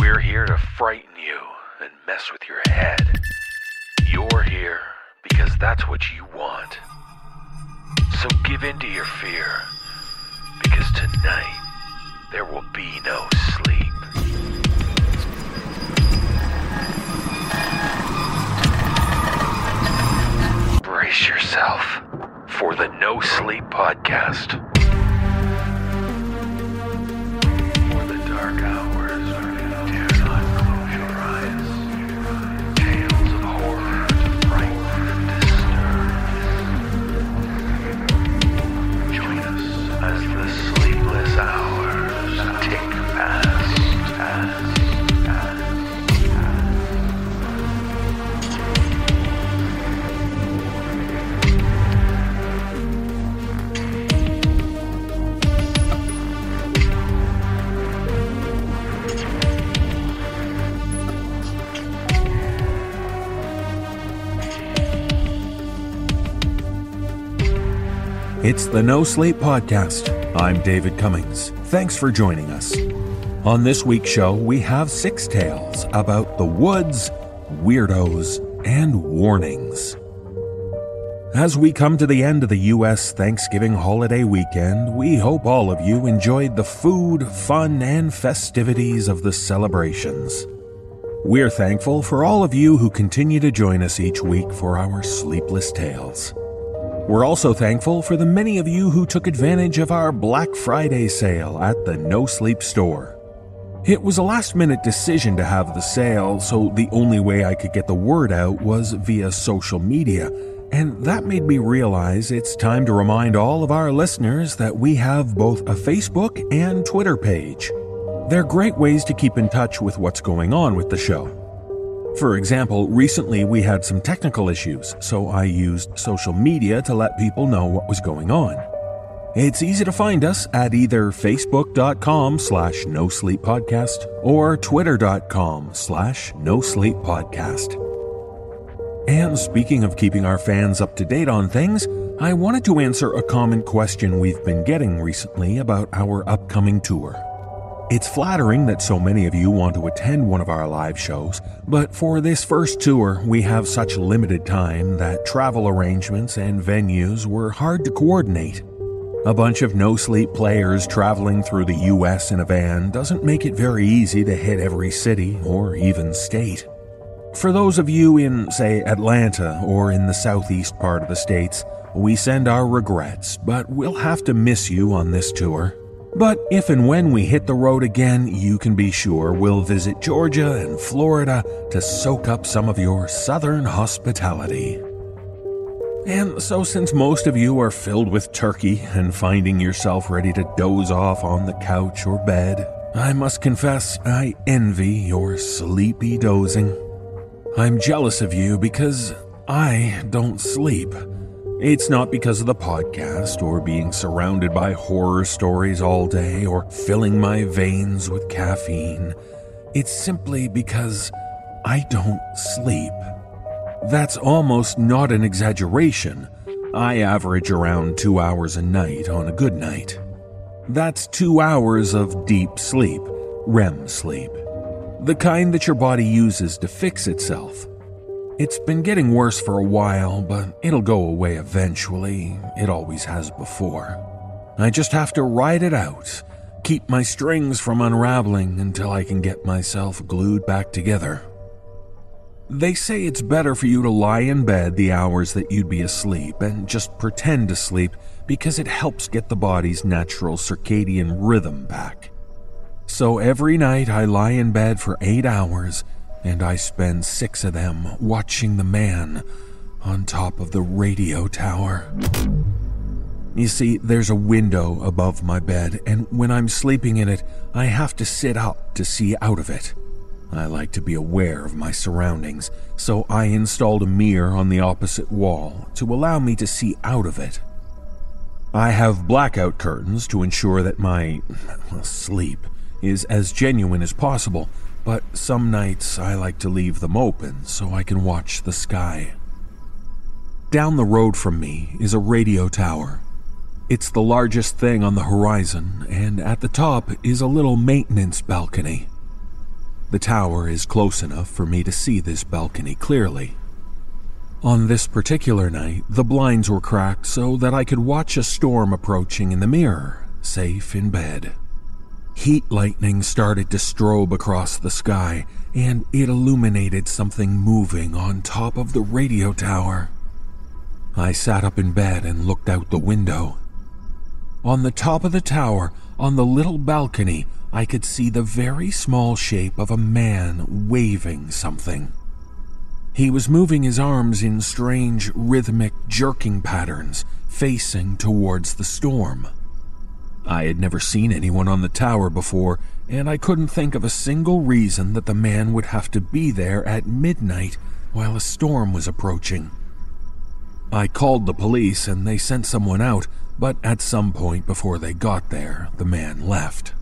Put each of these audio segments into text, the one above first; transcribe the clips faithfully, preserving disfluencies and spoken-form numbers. We're here to frighten you and mess with your head. You're here because that's what you want. So give in to your fear, because tonight there will be no sleep. Brace yourself for the No Sleep Podcast. For the dark hour. As the sleepless hours tick past, past, past, past. It's the No Sleep Podcast. I'm David Cummings. Thanks for joining us. On this week's show, we have six tales about the woods, weirdos, and warnings. As we come to the end of the U S Thanksgiving holiday weekend, we hope all of you enjoyed the food, fun, and festivities of the celebrations. We're thankful for all of you who continue to join us each week for our sleepless tales. We're also thankful for the many of you who took advantage of our Black Friday sale at the No Sleep store. It was a last-minute decision to have the sale, so the only way I could get the word out was via social media, and that made me realize it's time to remind all of our listeners that we have both a Facebook and Twitter page. They're great ways to keep in touch with what's going on with the show. For example, recently we had some technical issues, so I used social media to let people know what was going on. It's easy to find us at either facebook.com slash no sleep podcast or twitter.com slash no sleep podcast. And speaking of keeping our fans up to date on things, I wanted to answer a common question we've been getting recently about our upcoming tour. It's flattering that so many of you want to attend one of our live shows, but for this first tour, we have such limited time that travel arrangements and venues were hard to coordinate. A bunch of no-sleep players traveling through the U S in a van doesn't make it very easy to hit every city or even state. For those of you in, say, Atlanta or in the southeast part of the states, we send our regrets, but we'll have to miss you on this tour. But if and when we hit the road again, you can be sure we'll visit Georgia and Florida to soak up some of your southern hospitality. And so since most of you are filled with turkey and finding yourself ready to doze off on the couch or bed, I must confess I envy your sleepy dozing. I'm jealous of you because I don't sleep. It's not because of the podcast or being surrounded by horror stories all day or filling my veins with caffeine. It's simply because I don't sleep. That's almost not an exaggeration. I average around two hours a night on a good night. That's two hours of deep sleep, R E M sleep, the kind that your body uses to fix itself. It's been getting worse for a while, but it'll go away eventually. It always has before. I just have to ride it out, keep my strings from unraveling until I can get myself glued back together. They say it's better for you to lie in bed the hours that you'd be asleep and just pretend to sleep because it helps get the body's natural circadian rhythm back. So every night I lie in bed for eight hours and I spend six of them watching the man on top of the radio tower. You see, there's a window above my bed, and when I'm sleeping in it, I have to sit up to see out of it. I like to be aware of my surroundings, so I installed a mirror on the opposite wall to allow me to see out of it. I have blackout curtains to ensure that my sleep is as genuine as possible, but some nights I like to leave them open so I can watch the sky. Down the road from me is a radio tower. It's the largest thing on the horizon, and at the top is a little maintenance balcony. The tower is close enough for me to see this balcony clearly. On this particular night, the blinds were cracked so that I could watch a storm approaching in the mirror, safe in bed. Heat lightning started to strobe across the sky, and it illuminated something moving on top of the radio tower. I sat up in bed and looked out the window. On the top of the tower, on the little balcony, I could see the very small shape of a man waving something. He was moving his arms in strange, rhythmic, jerking patterns, facing towards the storm. I had never seen anyone on the tower before, and I couldn't think of a single reason that the man would have to be there at midnight while a storm was approaching. I called the police and they sent someone out, but at some point before they got there, the man left.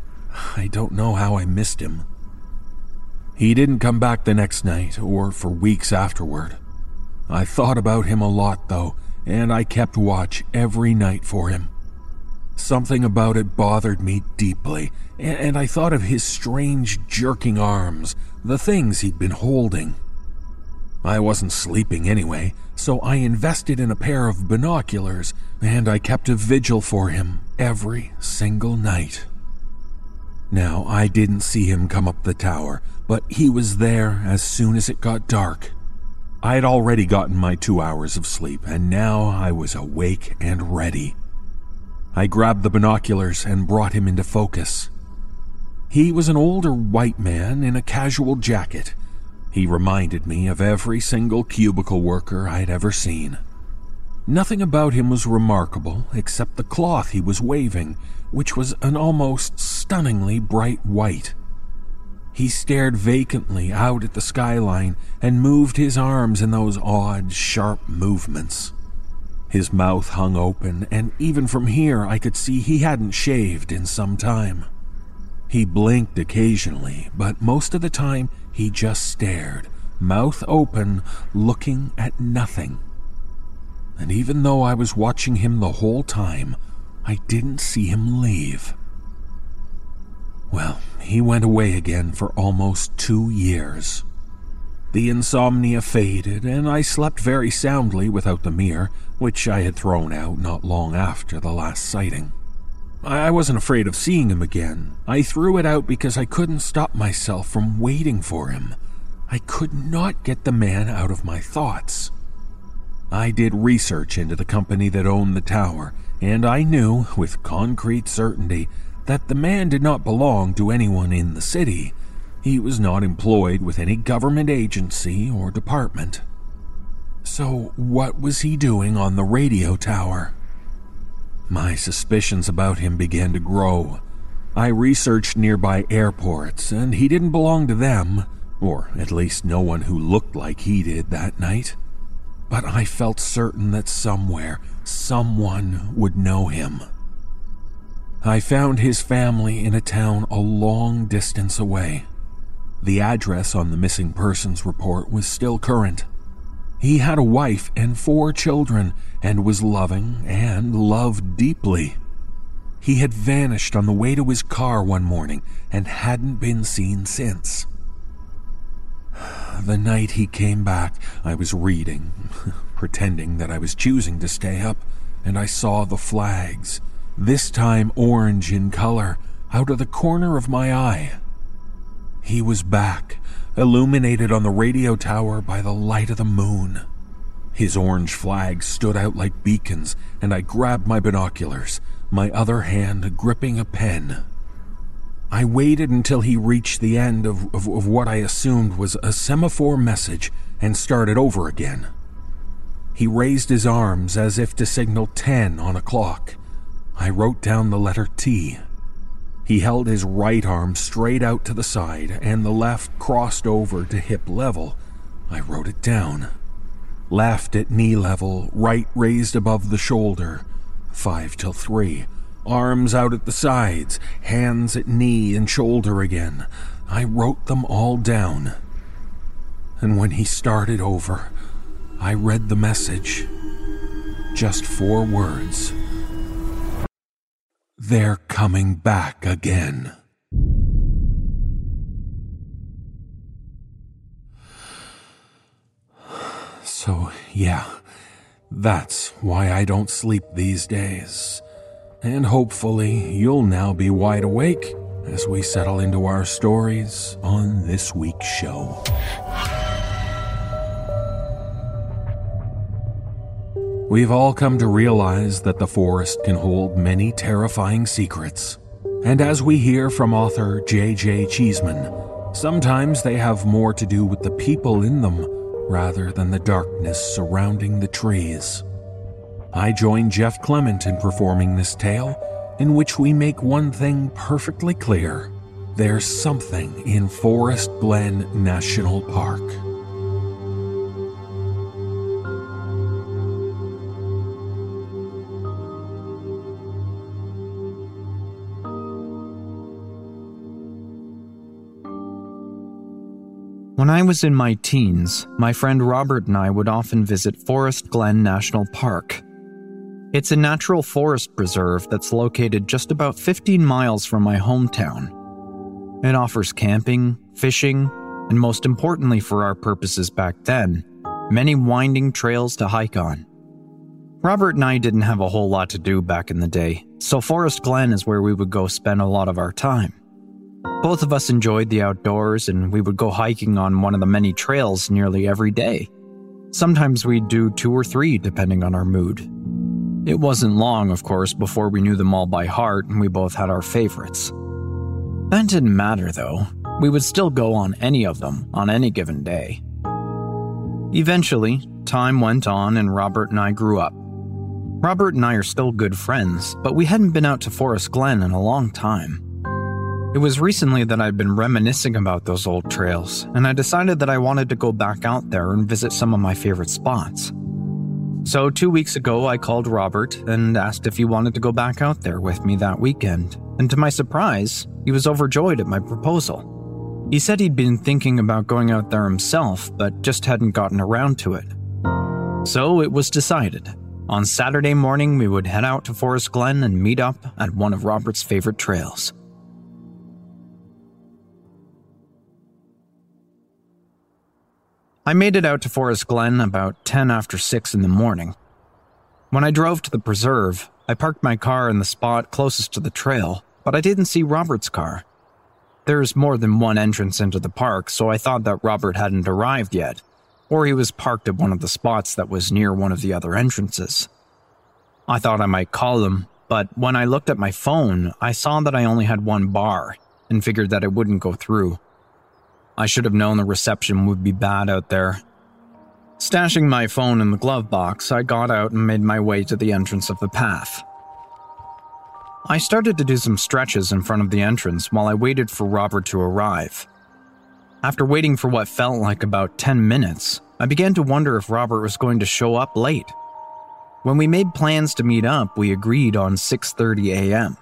I don't know how I missed him. He didn't come back the next night or for weeks afterward. I thought about him a lot, though, and I kept watch every night for him. Something about it bothered me deeply, and I thought of his strange jerking arms, the things he'd been holding. I wasn't sleeping anyway, so I invested in a pair of binoculars, and I kept a vigil for him every single night. Now, I didn't see him come up the tower, but he was there as soon as it got dark. I had already gotten my two hours of sleep, and now I was awake and ready. I grabbed the binoculars and brought him into focus. He was an older white man in a casual jacket. He reminded me of every single cubicle worker I'd ever seen. Nothing about him was remarkable except the cloth he was waving, which was an almost stunningly bright white. He stared vacantly out at the skyline and moved his arms in those odd, sharp movements. His mouth hung open, and even from here I could see he hadn't shaved in some time. He blinked occasionally, but most of the time he just stared, mouth open, looking at nothing. And even though I was watching him the whole time, I didn't see him leave. Well, he went away again for almost two years. The insomnia faded, and I slept very soundly without the mirror, which I had thrown out not long after the last sighting. I wasn't afraid of seeing him again. I threw it out because I couldn't stop myself from waiting for him. I could not get the man out of my thoughts. I did research into the company that owned the tower, and I knew, with concrete certainty, that the man did not belong to anyone in the city. He was not employed with any government agency or department. So what was he doing on the radio tower? My suspicions about him began to grow. I researched nearby airports, and he didn't belong to them, or at least no one who looked like he did that night. But I felt certain that somewhere, someone would know him. I found his family in a town a long distance away. The address on the missing persons report was still current. He had a wife and four children and was loving and loved deeply. He had vanished on the way to his car one morning and hadn't been seen since. The night he came back, I was reading, pretending that I was choosing to stay up, and I saw the flags, this time orange in color, out of the corner of my eye. He was back, illuminated on the radio tower by the light of the moon. His orange flags stood out like beacons, and I grabbed my binoculars, my other hand gripping a pen. I waited until he reached the end of, of, of what I assumed was a semaphore message and started over again. He raised his arms as if to signal ten on a clock, I wrote down the letter T. He held his right arm straight out to the side and the left crossed over to hip level. I wrote it down. Left at knee level, right raised above the shoulder. Five till three. Arms out at the sides, hands at knee and shoulder again. I wrote them all down. And when he started over, I read the message. Just four words. They're coming back again. So, yeah, that's why I don't sleep these days. And hopefully you'll now be wide awake as we settle into our stories on this week's show. We've all come to realize that the forest can hold many terrifying secrets. And as we hear from author J J. Cheesman, sometimes they have more to do with the people in them rather than the darkness surrounding the trees. I join Jeff Clement in performing this tale, in which we make one thing perfectly clear. There's something in Forest Glen National Park. When I was in my teens, my friend Robert and I would often visit Forest Glen National Park. It's a natural forest preserve that's located just about fifteen miles from my hometown. It offers camping, fishing, and most importantly for our purposes back then, many winding trails to hike on. Robert and I didn't have a whole lot to do back in the day, so Forest Glen is where we would go spend a lot of our time. Both of us enjoyed the outdoors, and we would go hiking on one of the many trails nearly every day. Sometimes we'd do two or three, depending on our mood. It wasn't long, of course, before we knew them all by heart, and we both had our favorites. That didn't matter, though. We would still go on any of them on any given day. Eventually, time went on, and Robert and I grew up. Robert and I are still good friends, but we hadn't been out to Forest Glen in a long time. It was recently that I'd been reminiscing about those old trails, and I decided that I wanted to go back out there and visit some of my favorite spots. So two weeks ago, I called Robert and asked if he wanted to go back out there with me that weekend, and to my surprise, he was overjoyed at my proposal. He said he'd been thinking about going out there himself, but just hadn't gotten around to it. So it was decided. On Saturday morning, we would head out to Forest Glen and meet up at one of Robert's favorite trails. I made it out to Forest Glen about ten after six in the morning. When I drove to the preserve, I parked my car in the spot closest to the trail, but I didn't see Robert's car. There's more than one entrance into the park, so I thought that Robert hadn't arrived yet, or he was parked at one of the spots that was near one of the other entrances. I thought I might call him, but when I looked at my phone, I saw that I only had one bar and figured that it wouldn't go through. I should have known the reception would be bad out there. Stashing my phone in the glove box, I got out and made my way to the entrance of the path. I started to do some stretches in front of the entrance while I waited for Robert to arrive. After waiting for what felt like about ten minutes, I began to wonder if Robert was going to show up late. When we made plans to meet up, we agreed on six thirty a.m.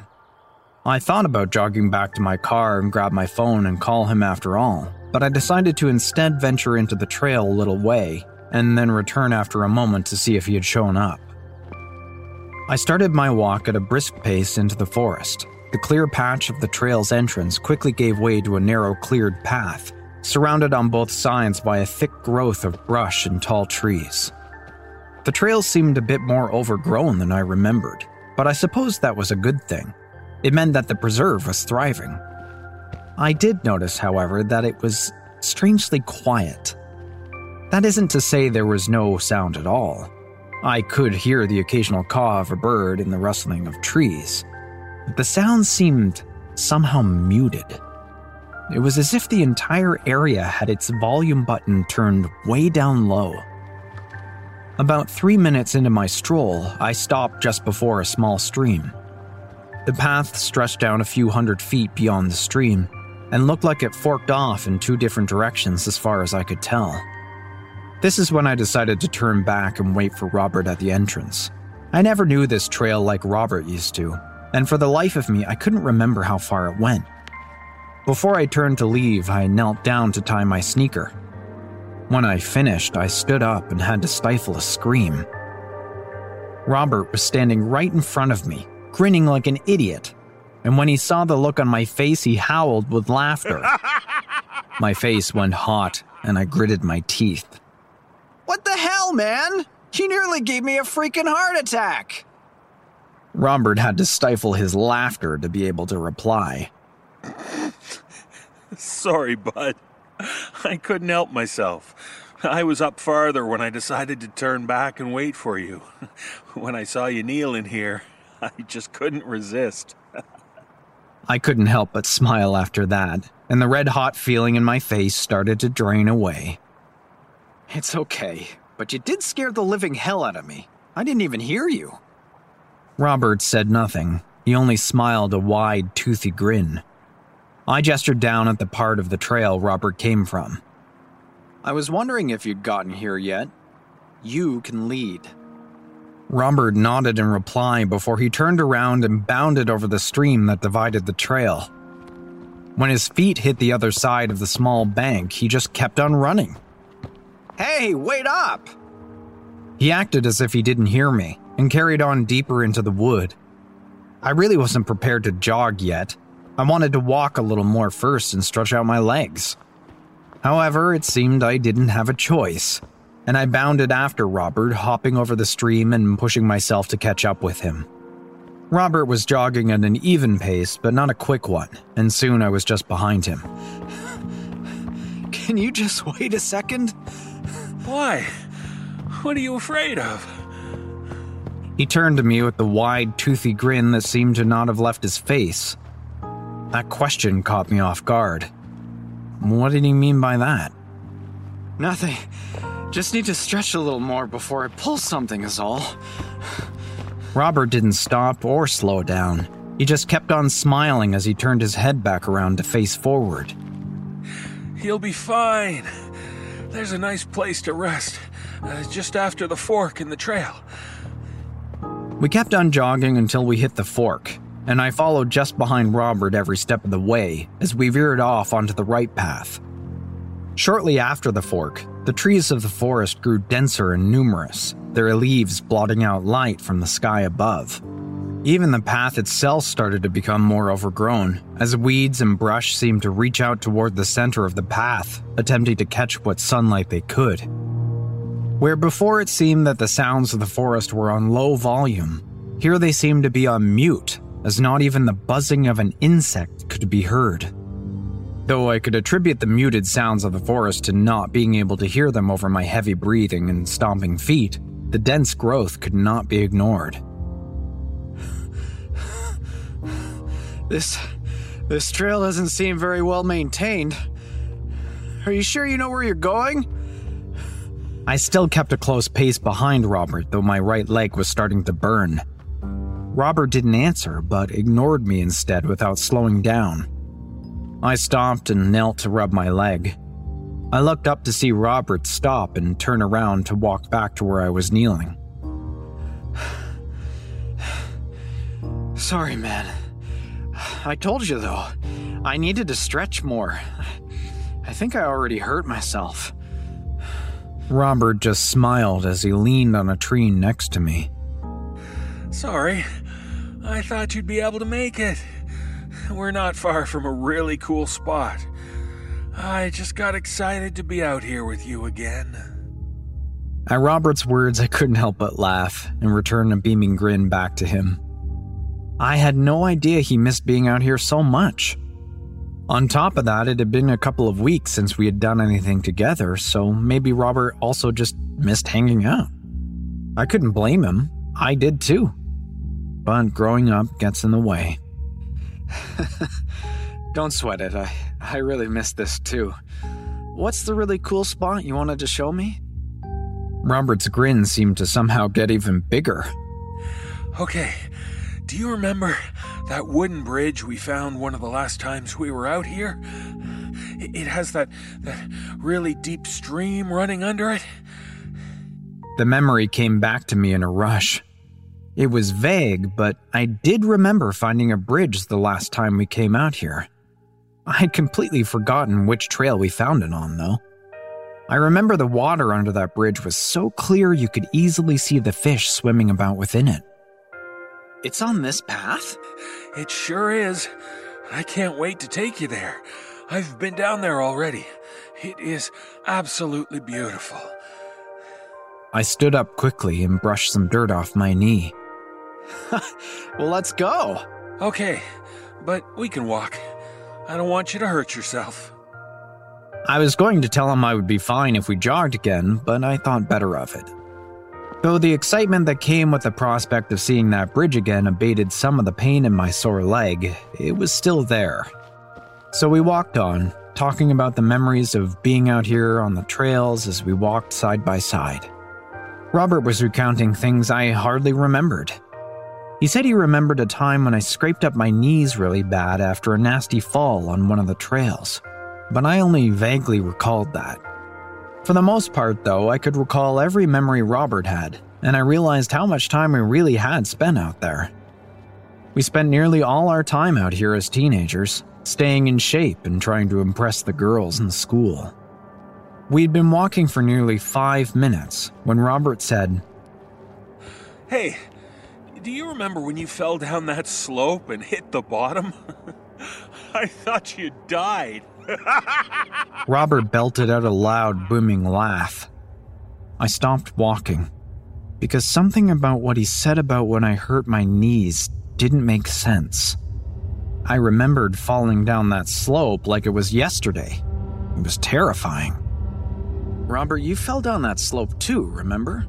I thought about jogging back to my car and grab my phone and call him after all, but I decided to instead venture into the trail a little way and then return after a moment to see if he had shown up. I started my walk at a brisk pace into the forest. The clear patch of the trail's entrance quickly gave way to a narrow cleared path, surrounded on both sides by a thick growth of brush and tall trees. The trail seemed a bit more overgrown than I remembered, but I suppose that was a good thing. It meant that the preserve was thriving. I did notice, however, that it was strangely quiet. That isn't to say there was no sound at all. I could hear the occasional caw of a bird and the rustling of trees, but the sound seemed somehow muted. It was as if the entire area had its volume button turned way down low. About three minutes into my stroll, I stopped just before a small stream. The path stretched down a few hundred feet beyond the stream, and looked like it forked off in two different directions as far as I could tell. This is when I decided to turn back and wait for Robert at the entrance. I never knew this trail like Robert used to, and for the life of me, I couldn't remember how far it went. Before I turned to leave, I knelt down to tie my sneaker. When I finished, I stood up and had to stifle a scream. Robert was standing right in front of me, grinning like an idiot, and when he saw the look on my face, he howled with laughter. My face went hot, and I gritted my teeth. What the hell, man? You nearly gave me a freaking heart attack! Robert had to stifle his laughter to be able to reply. Sorry, bud. I couldn't help myself. I was up farther when I decided to turn back and wait for you. When I saw you kneel in here, I just couldn't resist. I couldn't help but smile after that, and the red-hot feeling in my face started to drain away. It's okay, but you did scare the living hell out of me. I didn't even hear you. Robert said nothing. He only smiled a wide, toothy grin. I gestured down at the part of the trail Robert came from. I was wondering if you'd gotten here yet. You can lead. Robert nodded in reply before he turned around and bounded over the stream that divided the trail. When his feet hit the other side of the small bank, he just kept on running. Hey, wait up! He acted as if he didn't hear me and carried on deeper into the wood. I really wasn't prepared to jog yet. I wanted to walk a little more first and stretch out my legs. However, it seemed I didn't have a choice, and I bounded after Robert, hopping over the stream and pushing myself to catch up with him. Robert was jogging at an even pace, but not a quick one, and soon I was just behind him. Can you just wait a second? Why? What are you afraid of? He turned to me with the wide, toothy grin that seemed to not have left his face. That question caught me off guard. What did he mean by that? Nothing. Just need to stretch a little more before I pull something is all. Robert didn't stop or slow down. He just kept on smiling as he turned his head back around to face forward. He'll be fine. There's a nice place to rest, uh, just after the fork in the trail. We kept on jogging until we hit the fork, and I followed just behind Robert every step of the way as we veered off onto the right path. Shortly after the fork, the trees of the forest grew denser and numerous, their leaves blotting out light from the sky above. Even the path itself started to become more overgrown, as weeds and brush seemed to reach out toward the center of the path, attempting to catch what sunlight they could. Where before it seemed that the sounds of the forest were on low volume, here they seemed to be on mute, as not even the buzzing of an insect could be heard. Though I could attribute the muted sounds of the forest to not being able to hear them over my heavy breathing and stomping feet, the dense growth could not be ignored. This... this trail doesn't seem very well maintained. Are you sure you know where you're going? I still kept a close pace behind Robert, though my right leg was starting to burn. Robert didn't answer, but ignored me instead without slowing down. I stopped and knelt to rub my leg. I looked up to see Robert stop and turn around to walk back to where I was kneeling. Sorry, man. I told you, though. I needed to stretch more. I think I already hurt myself. Robert just smiled as he leaned on a tree next to me. Sorry. I thought you'd be able to make it. We're not far from a really cool spot. I just got excited to be out here with you again. At Robert's words, I couldn't help but laugh and return a beaming grin back to him. I had no idea he missed being out here so much. On top of that, it had been a couple of weeks since we had done anything together, so maybe Robert also just missed hanging out. I couldn't blame him. I did too. But growing up gets in the way. Don't sweat it. I, I really missed this too. What's the really cool spot you wanted to show me? Robert's grin seemed to somehow get even bigger. Okay, do you remember That wooden bridge we found one of the last times we were out here, it has that, that really deep stream running under it. The memory came back to me in a rush. It was vague, but I did remember finding a bridge the last time we came out here. I'd completely forgotten which trail we found it on, though. I remember the water under that bridge was so clear you could easily see the fish swimming about within it. It's on this path? It sure is. I can't wait to take you there. I've been down there already. It is absolutely beautiful. I stood up quickly and brushed some dirt off my knee. Well, let's go. Okay, but we can walk. I don't want you to hurt yourself. I was going to tell him I would be fine if we jogged again, but I thought better of it. Though the excitement that came with the prospect of seeing that bridge again abated some of the pain in my sore leg, it was still there. So we walked on, talking about the memories of being out here on the trails as we walked side by side. Robert was recounting things I hardly remembered. He said he remembered a time when I scraped up my knees really bad after a nasty fall on one of the trails. But I only vaguely recalled that. For the most part, though, I could recall every memory Robert had, and I realized how much time we really had spent out there. We spent nearly all our time out here as teenagers, staying in shape and trying to impress the girls in school. We'd been walking for nearly five minutes when Robert said, "Hey, do you remember when you fell down that slope and hit the bottom? I thought you died." Robert belted out a loud, booming laugh. I stopped walking, because something about what he said about when I hurt my knees didn't make sense. I remembered falling down that slope like it was yesterday. It was terrifying. "Robert, you fell down that slope too, remember?"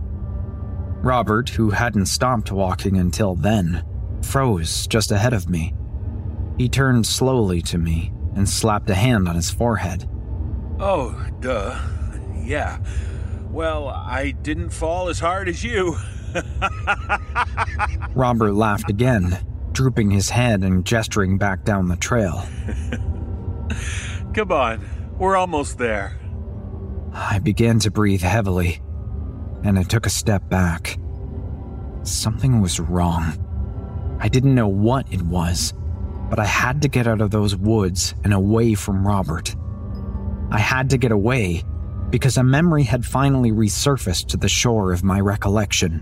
Robert, who hadn't stopped walking until then, froze just ahead of me. He turned slowly to me and slapped a hand on his forehead. "Oh, duh. Yeah. Well, I didn't fall as hard as you." Robert laughed again, drooping his head and gesturing back down the trail. "Come on, we're almost there." I began to breathe heavily, and I took a step back. Something was wrong. I didn't know what it was, but I had to get out of those woods and away from Robert. I had to get away because a memory had finally resurfaced to the shore of my recollection.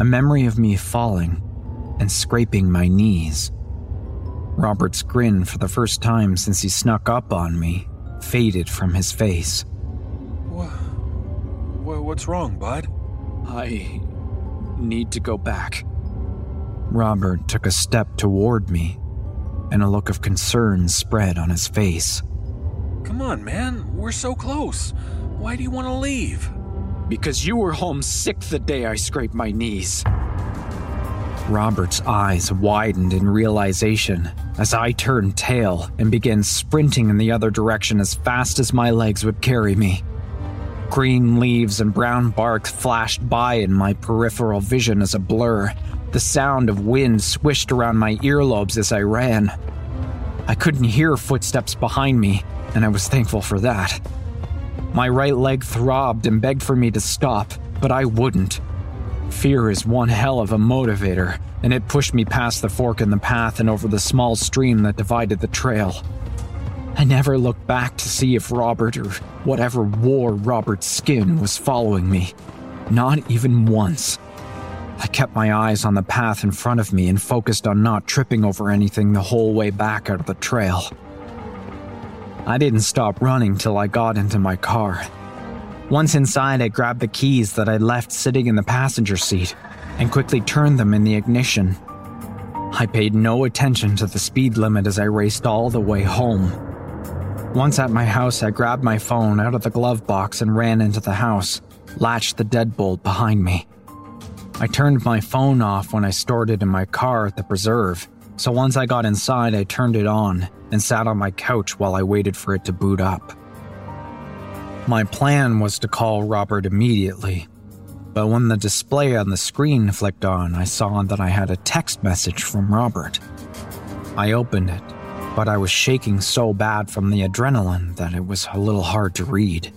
A memory of me falling and scraping my knees. Robert's grin for the first time since he snuck up on me faded from his face. "What's wrong, bud?" "I need to go back." Robert took a step toward me, and a look of concern spread on his face. "Come on, man. We're so close. Why do you want to leave?" "Because you were homesick the day I scraped my knees." Robert's eyes widened in realization as I turned tail and began sprinting in the other direction as fast as my legs would carry me. Green leaves and brown bark flashed by in my peripheral vision as a blur. The sound of wind swished around my earlobes as I ran. I couldn't hear footsteps behind me, and I was thankful for that. My right leg throbbed and begged for me to stop, but I wouldn't. Fear is one hell of a motivator, and it pushed me past the fork in the path and over the small stream that divided the trail. I never looked back to see if Robert or whatever wore Robert's skin was following me. Not even once. I kept my eyes on the path in front of me and focused on not tripping over anything the whole way back out of the trail. I didn't stop running till I got into my car. Once inside, I grabbed the keys that I'd left sitting in the passenger seat and quickly turned them in the ignition. I paid no attention to the speed limit as I raced all the way home. Once at my house, I grabbed my phone out of the glove box and ran into the house, latched the deadbolt behind me. I turned my phone off when I stored it in my car at the preserve, so once I got inside, I turned it on and sat on my couch while I waited for it to boot up. My plan was to call Robert immediately, but when the display on the screen flicked on, I saw that I had a text message from Robert. I opened it, but I was shaking so bad from the adrenaline that it was a little hard to read.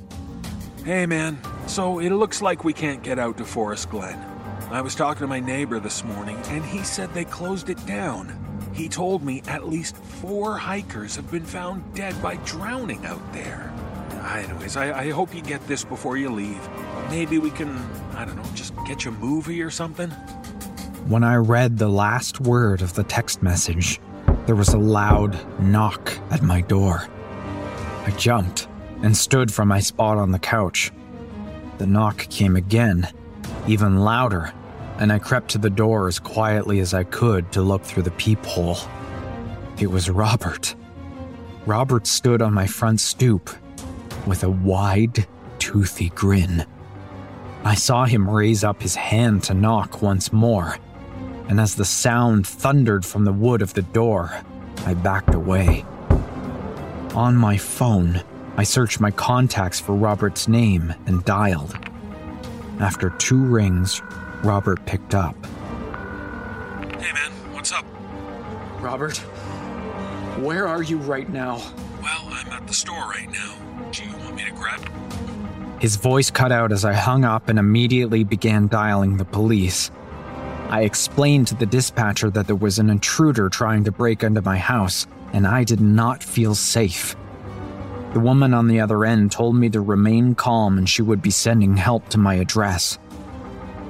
Hey man, so it looks like we can't get out to Forest Glen. I was talking to my neighbor this morning, and he said they closed it down. He told me at least four hikers have been found dead by drowning out there. Anyways, I, I hope you get this before you leave. Maybe we can, I don't know, just get you a movie or something? When I read the last word of the text message, there was a loud knock at my door. I jumped and stood from my spot on the couch. The knock came again, even louder, and I crept to the door as quietly as I could to look through the peephole. It was Robert. Robert stood on my front stoop with a wide, toothy grin. I saw him raise up his hand to knock once more, and as the sound thundered from the wood of the door, I backed away. On my phone, I searched my contacts for Robert's name and dialed. After two rings, Robert picked up. Hey man, what's up? Robert, where are you right now? Well, I'm at the store right now. Do you want me to grab? His voice cut out as I hung up and immediately began dialing the police. I explained to the dispatcher that there was an intruder trying to break into my house, and I did not feel safe. The woman on the other end told me to remain calm and she would be sending help to my address.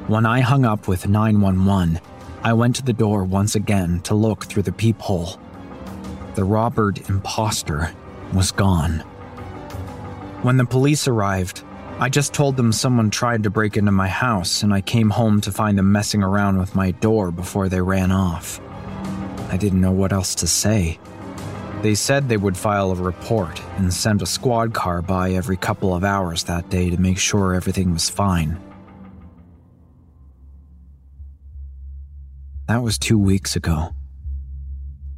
When I hung up with nine one one, I went to the door once again to look through the peephole. The Robert imposter was gone. When the police arrived, I just told them someone tried to break into my house and I came home to find them messing around with my door before they ran off. I didn't know what else to say. They said they would file a report and send a squad car by every couple of hours that day to make sure everything was fine. That was two weeks ago.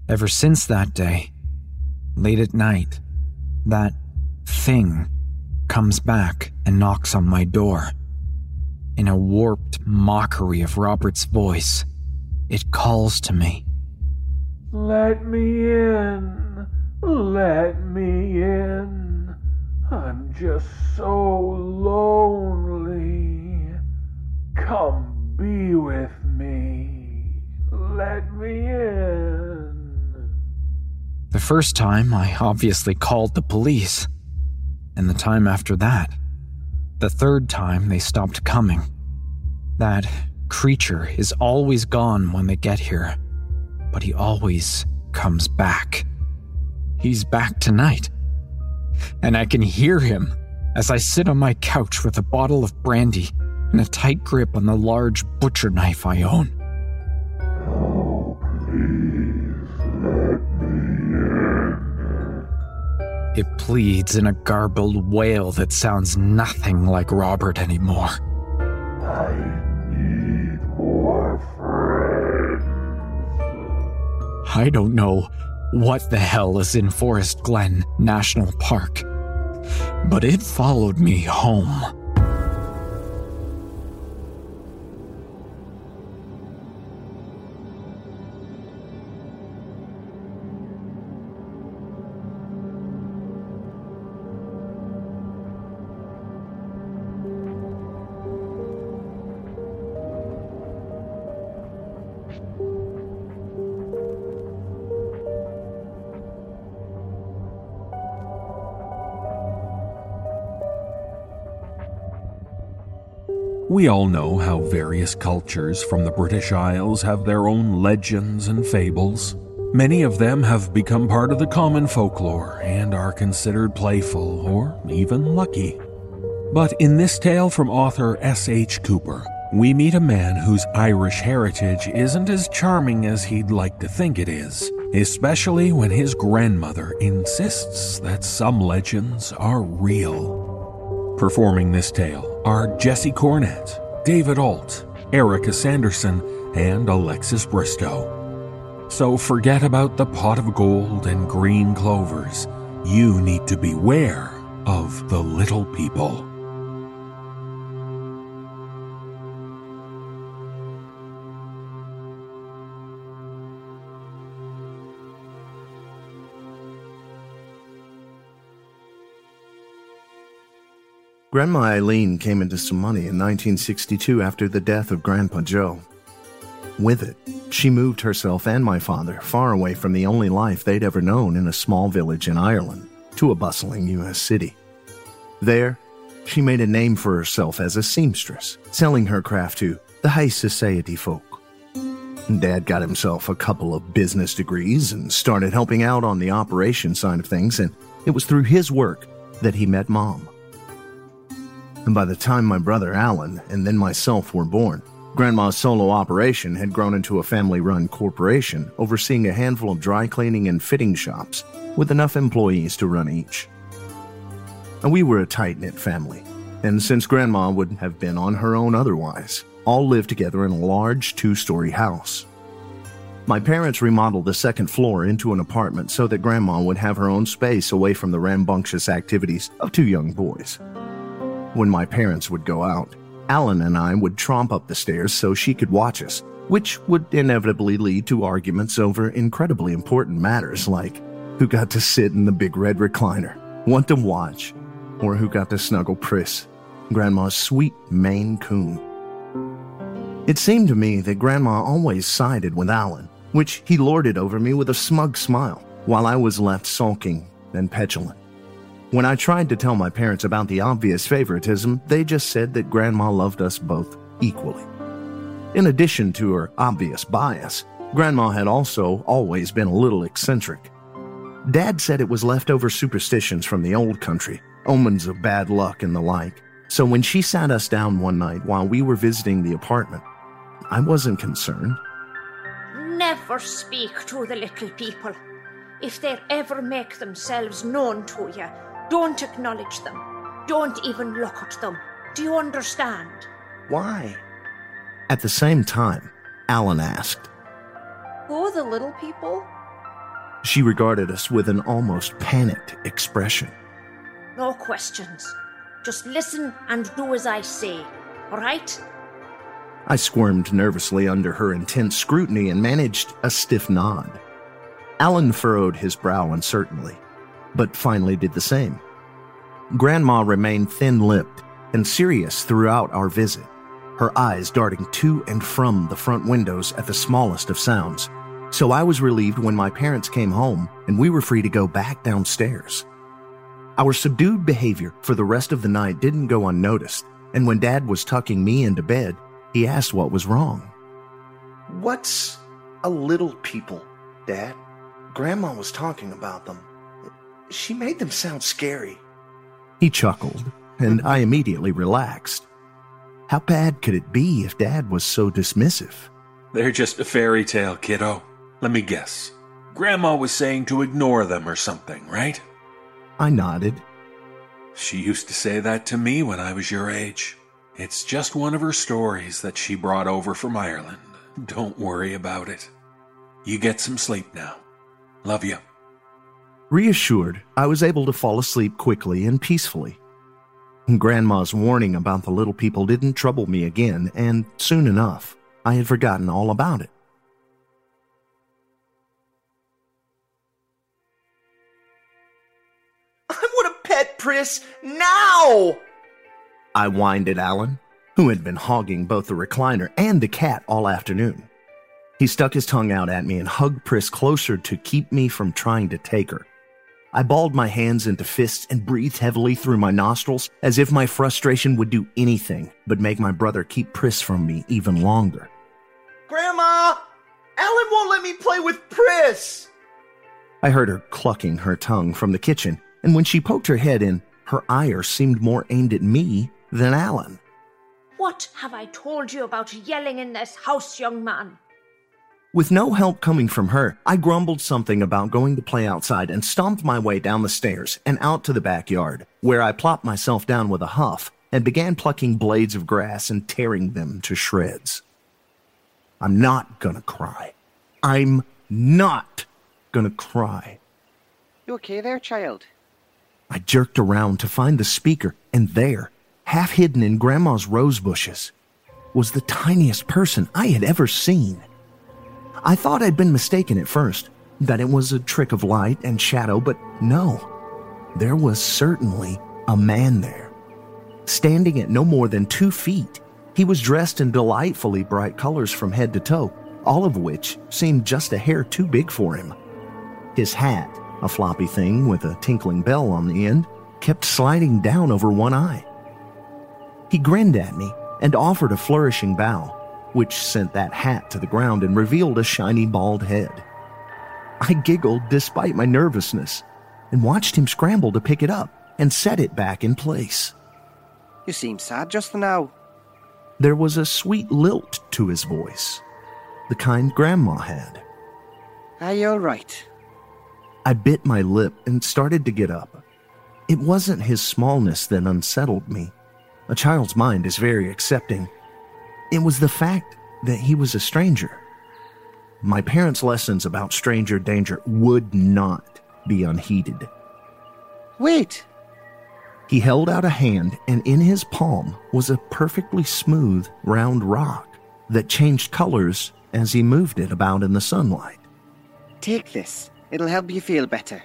Ever since that day, late at night, that thing comes back and knocks on my door. In a warped mockery of Robert's voice, it calls to me. Let me in. Let me in. I'm just so lonely. Come be with me. Let me in. The first time, I obviously called the police. And the time after that. The third time, they stopped coming. That creature is always gone when they get here. But he always comes back. He's back tonight. And I can hear him as I sit on my couch with a bottle of brandy and a tight grip on the large butcher knife I own. It pleads in a garbled wail that sounds nothing like Robert anymore. I need more friends. I don't know what the hell is in Forest Glen National Park, but it followed me home. We all know how various cultures from the British Isles have their own legends and fables. Many of them have become part of the common folklore and are considered playful or even lucky. But in this tale from author S H Cooper, we meet a man whose Irish heritage isn't as charming as he'd like to think it is, especially when his grandmother insists that some legends are real. Performing this tale are Jesse Cornett, David Ault, Erika Sanderson, and Alexis Bristowe. So forget about the pot of gold and green clovers. You need to beware of the little people. Grandma Eileen came into some money in nineteen sixty-two after the death of Grandpa Joe. With it, she moved herself and my father far away from the only life they'd ever known in a small village in Ireland to a bustling U S city. There, she made a name for herself as a seamstress, selling her craft to the high society folk. Dad got himself a couple of business degrees and started helping out on the operation side of things, and it was through his work that he met Mom. And by the time my brother Alan and then myself were born, Grandma's solo operation had grown into a family-run corporation overseeing a handful of dry cleaning and fitting shops with enough employees to run each. And we were a tight-knit family, and since Grandma would have been on her own otherwise, all lived together in a large two-story house. My parents remodeled the second floor into an apartment so that Grandma would have her own space away from the rambunctious activities of two young boys. When my parents would go out, Alan and I would tromp up the stairs so she could watch us, which would inevitably lead to arguments over incredibly important matters like who got to sit in the big red recliner, what to watch, or who got to snuggle Pris, Grandma's sweet Maine Coon. It seemed to me that Grandma always sided with Alan, which he lorded over me with a smug smile, while I was left sulking and petulant. When I tried to tell my parents about the obvious favoritism, they just said that Grandma loved us both equally. In addition to her obvious bias, Grandma had also always been a little eccentric. Dad said it was leftover superstitions from the old country, omens of bad luck and the like. So when she sat us down one night while we were visiting the apartment, I wasn't concerned. Never speak to the little people. If they ever make themselves known to you, don't acknowledge them. Don't even look at them. Do you understand? Why? At the same time, Alan asked, who are the little people? She regarded us with an almost panicked expression. No questions. Just listen and do as I say, all right? I squirmed nervously under her intense scrutiny and managed a stiff nod. Alan furrowed his brow uncertainly, but finally did the same. Grandma remained thin-lipped and serious throughout our visit, her eyes darting to and from the front windows at the smallest of sounds, so I was relieved when my parents came home and we were free to go back downstairs. Our subdued behavior for the rest of the night didn't go unnoticed, and when Dad was tucking me into bed, he asked what was wrong. What's a little people, Dad? Grandma was talking about them. She made them sound scary. He chuckled, and I immediately relaxed. How bad could it be if Dad was so dismissive? They're just a fairy tale, kiddo. Let me guess. Grandma was saying to ignore them or something, right? I nodded. She used to say that to me when I was your age. It's just one of her stories that she brought over from Ireland. Don't worry about it. You get some sleep now. Love you. Reassured, I was able to fall asleep quickly and peacefully. Grandma's warning about the little people didn't trouble me again, and soon enough, I had forgotten all about it. I want a pet Pris now! I whined at Alan, who had been hogging both the recliner and the cat all afternoon. He stuck his tongue out at me and hugged Pris closer to keep me from trying to take her. I balled my hands into fists and breathed heavily through my nostrils as if my frustration would do anything but make my brother keep Pris from me even longer. Grandma! Alan won't let me play with Pris! I heard her clucking her tongue from the kitchen, and when she poked her head in, her ire seemed more aimed at me than Alan. What have I told you about yelling in this house, young man? With no help coming from her, I grumbled something about going to play outside and stomped my way down the stairs and out to the backyard, where I plopped myself down with a huff and began plucking blades of grass and tearing them to shreds. I'm not gonna cry. I'm not gonna cry. You okay there, child? I jerked around to find the speaker, and there, half hidden in Grandma's rose bushes, was the tiniest person I had ever seen. I thought I'd been mistaken at first, that it was a trick of light and shadow, but no, there was certainly a man there. standing at no more than two feet. He was dressed in delightfully bright colors from head to toe, all of which seemed just a hair too big for him. His hat, a floppy thing with a tinkling bell on the end, kept sliding down over one eye. He grinned at me and offered a flourishing bow, which sent that hat to the ground and revealed a shiny bald head. I giggled despite my nervousness and watched him scramble to pick it up and set it back in place. You seem sad just now. There was a sweet lilt to his voice, the kind Grandma had. Are you all right? I bit my lip and started to get up. It wasn't his smallness that unsettled me. A child's mind is very accepting. It was the fact that he was a stranger. My parents' lessons about stranger danger would not be unheeded. Wait! He held out a hand, and in his palm was a perfectly smooth, round rock that changed colors as he moved it about in the sunlight. Take this. It'll help you feel better.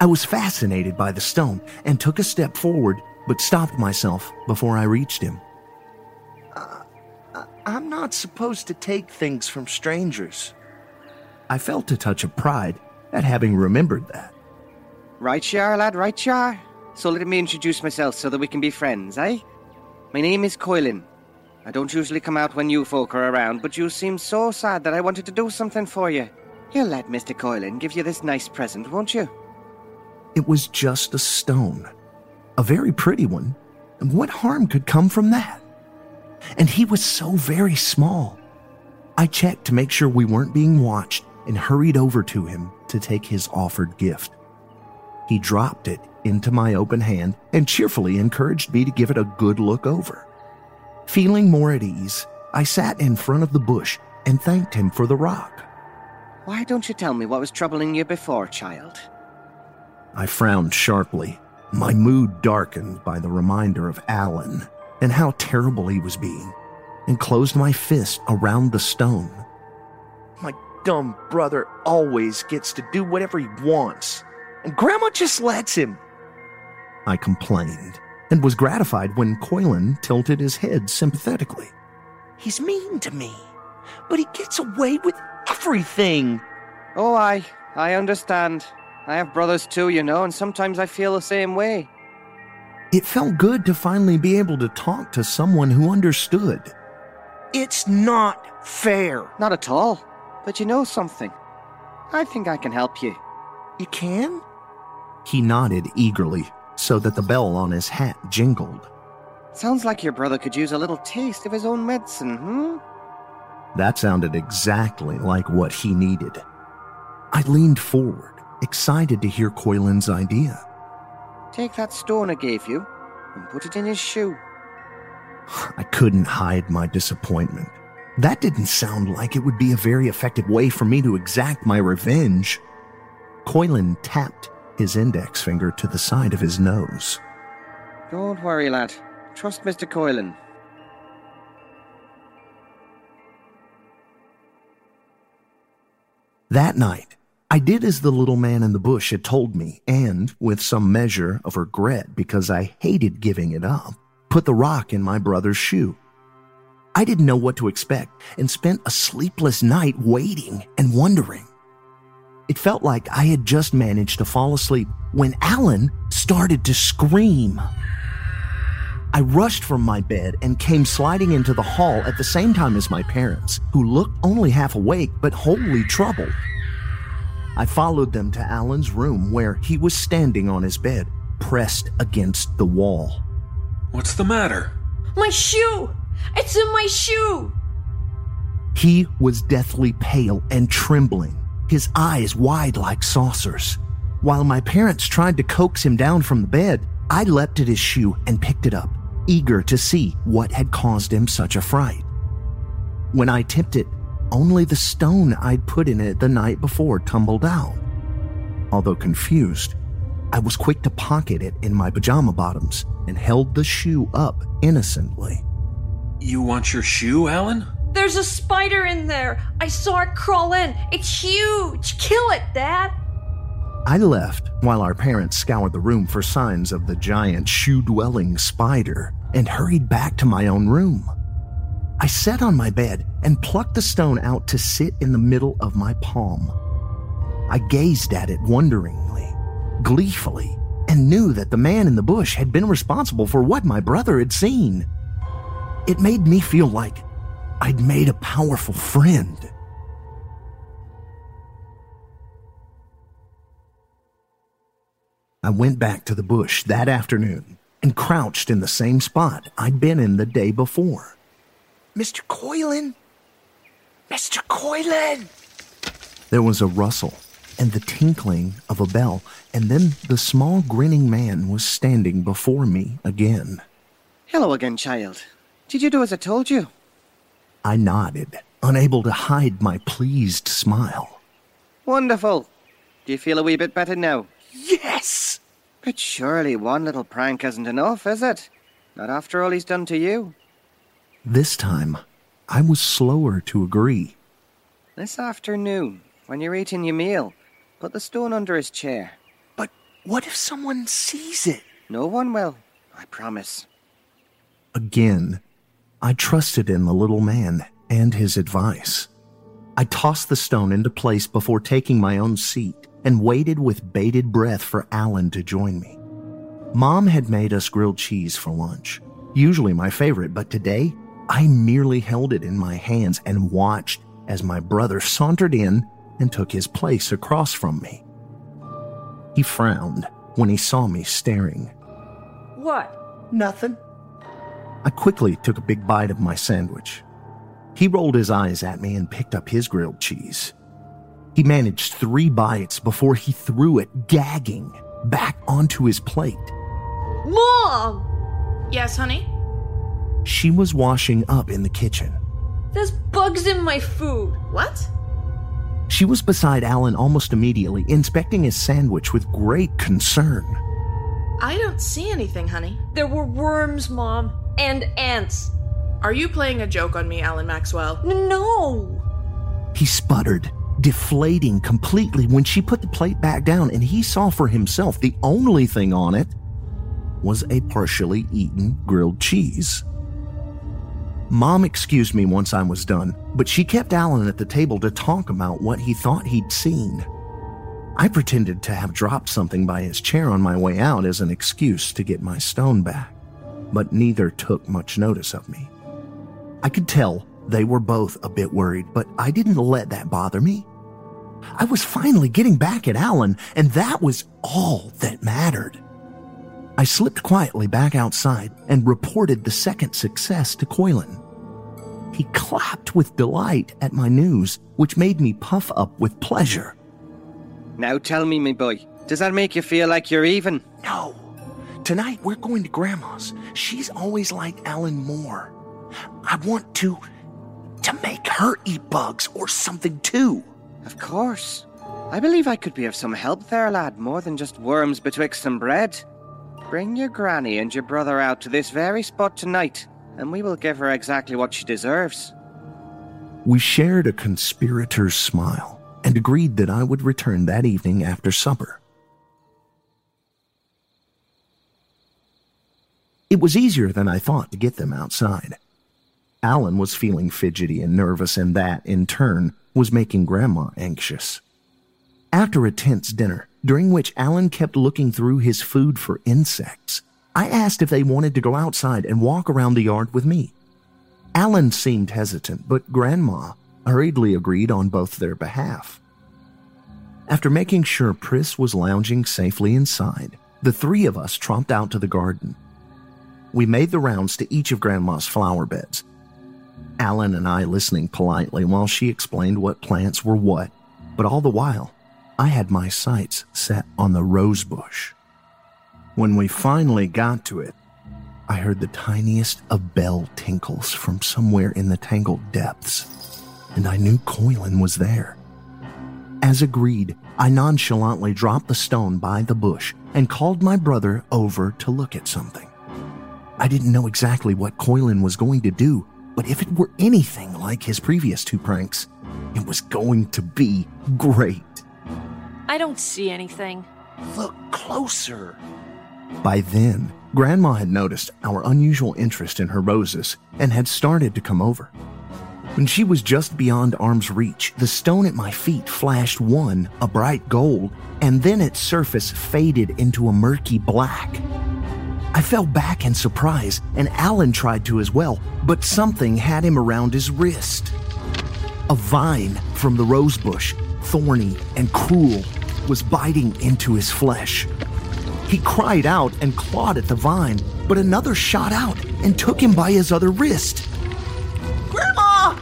I was fascinated by the stone and took a step forward, but stopped myself before I reached him. Uh, I'm not supposed to take things from strangers. I felt a touch of pride at having remembered that. Right you are, lad, right you are. So let me introduce myself so that we can be friends, eh? My name is Coylin. I don't usually come out when you folk are around, but you seem so sad that I wanted to do something for you. Here, lad, Mister Coylin, give you this nice present, won't you? It was just a stone. A very pretty one. And what harm could come from that? And he was so very small. I checked to make sure we weren't being watched and hurried over to him to take his offered gift. He dropped it into my open hand and cheerfully encouraged me to give it a good look over. Feeling more at ease, I sat in front of the bush and thanked him for the rock. Why don't you tell me what was troubling you before, child? I frowned sharply, my mood darkened by the reminder of Alan and how terrible he was being, and closed my fist around the stone. My dumb brother always gets to do whatever he wants, and Grandma just lets him. I complained, and was gratified when Coylin tilted his head sympathetically. He's mean to me, but he gets away with everything. Oh, I, I understand. I have brothers too, you know, and sometimes I feel the same way. It felt good to finally be able to talk to someone who understood. It's not fair. Not at all. But you know something? I think I can help you. You can? He nodded eagerly so that the bell on his hat jingled. Sounds like your brother could use a little taste of his own medicine, hmm? That sounded exactly like what he needed. I leaned forward, excited to hear Coylan's idea. Take that stone I gave you and put it in his shoe. I couldn't hide my disappointment. That didn't sound like it would be a very effective way for me to exact my revenge. Coylin tapped his index finger to the side of his nose. Don't worry, lad. Trust Mister Coylin. That night, I did as the little man in the bush had told me, and, with some measure of regret because I hated giving it up, put the rock in my brother's shoe. I didn't know what to expect and spent a sleepless night waiting and wondering. It felt like I had just managed to fall asleep when Alan started to scream. I rushed from my bed and came sliding into the hall at the same time as my parents, who looked only half awake but wholly troubled. I followed them to Alan's room, where he was standing on his bed, pressed against the wall. What's the matter? My shoe! It's in my shoe! He was deathly pale and trembling, his eyes wide like saucers. While my parents tried to coax him down from the bed, I leapt at his shoe and picked it up, eager to see what had caused him such a fright. When I tipped it, only the stone I'd put in it the night before tumbled out. Although confused, I was quick to pocket it in my pajama bottoms and held the shoe up innocently. You want your shoe, Alan? There's a spider in there. I saw it crawl in. It's huge. Kill it, Dad. I left while our parents scoured the room for signs of the giant shoe-dwelling spider and hurried back to my own room. I sat on my bed and plucked the stone out to sit in the middle of my palm. I gazed at it wonderingly, gleefully, and knew that the man in the bush had been responsible for what my brother had seen. It made me feel like I'd made a powerful friend. I went back to the bush that afternoon and crouched in the same spot I'd been in the day before. Mister Coylan? Mister Coylan! There was a rustle and the tinkling of a bell, and then the small grinning man was standing before me again. Hello again, child. Did you do as I told you? I nodded, unable to hide my pleased smile. Wonderful. Do you feel a wee bit better now? Yes! But surely one little prank isn't enough, is it? Not after all he's done to you. This time, I was slower to agree. This afternoon, when you're eating your meal, put the stone under his chair. But what if someone sees it? No one will, I promise. Again, I trusted in the little man and his advice. I tossed the stone into place before taking my own seat and waited with bated breath for Alan to join me. Mom had made us grilled cheese for lunch, usually my favorite, but today I merely held it in my hands and watched as my brother sauntered in and took his place across from me. He frowned when he saw me staring. What? Nothing. I quickly took a big bite of my sandwich. He rolled his eyes at me and picked up his grilled cheese. He managed three bites before he threw it, gagging, back onto his plate. Mom! Yes, honey? She was washing up in the kitchen. There's bugs in my food. What? She was beside Alan almost immediately, inspecting his sandwich with great concern. I don't see anything, honey. There were worms, Mom, and ants. Are you playing a joke on me, Alan Maxwell? No! He sputtered, deflating completely when she put the plate back down, and he saw for himself the only thing on it was a partially eaten grilled cheese. Mom excused me once I was done, but she kept Alan at the table to talk about what he thought he'd seen. I pretended to have dropped something by his chair on my way out as an excuse to get my stone back, but neither took much notice of me. I could tell they were both a bit worried, but I didn't let that bother me. I was finally getting back at Alan, and that was all that mattered. I slipped quietly back outside and reported the second success to Coylan. He clapped with delight at my news, which made me puff up with pleasure. Now tell me, my boy, does that make you feel like you're even? No. Tonight we're going to Grandma's. She's always liked Alan more. I want to... to make her eat bugs or something too. Of course. I believe I could be of some help there, lad, more than just worms betwixt some bread. Bring your granny and your brother out to this very spot tonight, and we will give her exactly what she deserves. We shared a conspirator's smile and agreed that I would return that evening after supper. It was easier than I thought to get them outside. Alan was feeling fidgety and nervous, and that, in turn, was making Grandma anxious. After a tense dinner, during which Alan kept looking through his food for insects, I asked if they wanted to go outside and walk around the yard with me. Alan seemed hesitant, but Grandma hurriedly agreed on both their behalf. After making sure Pris was lounging safely inside, the three of us tromped out to the garden. We made the rounds to each of Grandma's flower beds, Alan and I listening politely while she explained what plants were what, but all the while, I had my sights set on the rose bush. When we finally got to it, I heard the tiniest of bell tinkles from somewhere in the tangled depths, and I knew Coylan was there. As agreed, I nonchalantly dropped the stone by the bush and called my brother over to look at something. I didn't know exactly what Coylan was going to do, but if it were anything like his previous two pranks, it was going to be great. I don't see anything. Look closer. By then, Grandma had noticed our unusual interest in her roses and had started to come over. When she was just beyond arm's reach, the stone at my feet flashed one, a bright gold, and then its surface faded into a murky black. I fell back in surprise, and Alan tried to as well, but something had him around his wrist. A vine from the rose bush, thorny and cruel, was biting into his flesh. He cried out and clawed at the vine, but another shot out and took him by his other wrist. Grandma!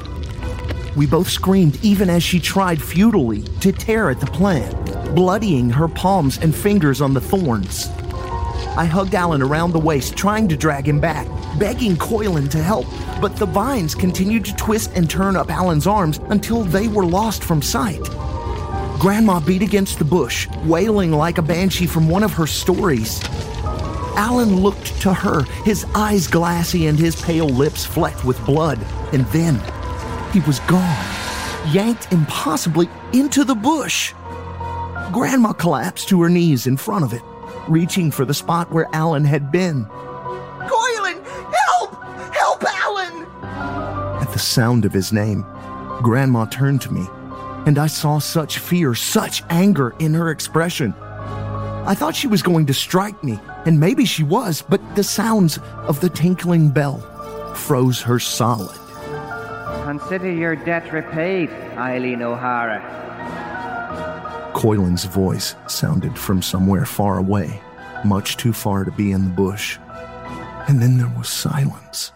We both screamed even as she tried futilely to tear at the plant, bloodying her palms and fingers on the thorns. I hugged Alan around the waist, trying to drag him back, begging Coylan to help, but the vines continued to twist and turn up Alan's arms until they were lost from sight. Grandma beat against the bush, wailing like a banshee from one of her stories. Alan looked to her, his eyes glassy and his pale lips flecked with blood, and then he was gone, yanked impossibly into the bush. Grandma collapsed to her knees in front of it, reaching for the spot where Alan had been. Coylan, help! Help, Alan! At the sound of his name, Grandma turned to me, and I saw such fear, such anger in her expression. I thought she was going to strike me, and maybe she was, but the sounds of the tinkling bell froze her solid. Consider your debt repaid, Eileen O'Hara. Coylan's voice sounded from somewhere far away, much too far to be in the bush. And then there was silence.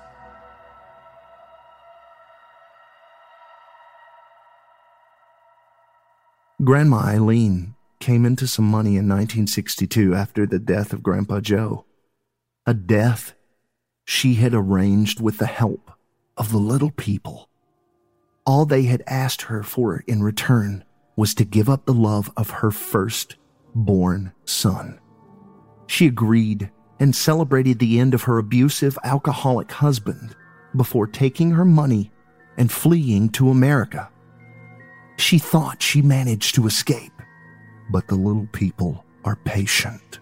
Grandma Eileen came into some money in nineteen sixty-two after the death of Grandpa Joe, a death she had arranged with the help of the little people. All they had asked her for in return was to give up the love of her first-born son. She agreed and celebrated the end of her abusive alcoholic husband before taking her money and fleeing to America. She thought she managed to escape, but the little people are patient,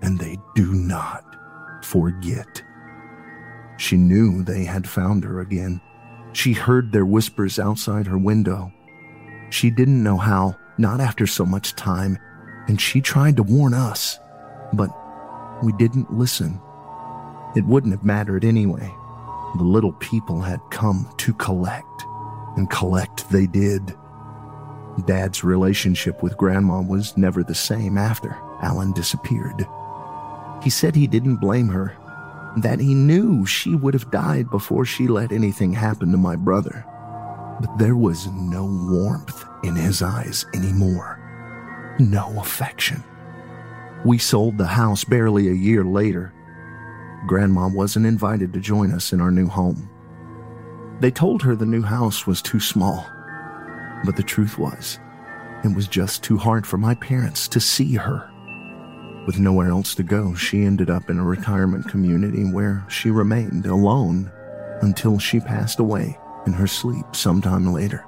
and they do not forget. She knew they had found her again. She heard their whispers outside her window. She didn't know how, not after so much time, and she tried to warn us, but we didn't listen. It wouldn't have mattered anyway. The little people had come to collect. And collect they did. Dad's relationship with Grandma was never the same after Alan disappeared. He said he didn't blame her, that he knew she would have died before she let anything happen to my brother. But there was no warmth in his eyes anymore, no affection. We sold the house barely a year later. Grandma wasn't invited to join us in our new home. They told her the new house was too small, but the truth was, it was just too hard for my parents to see her. With nowhere else to go, she ended up in a retirement community where she remained alone until she passed away in her sleep sometime later.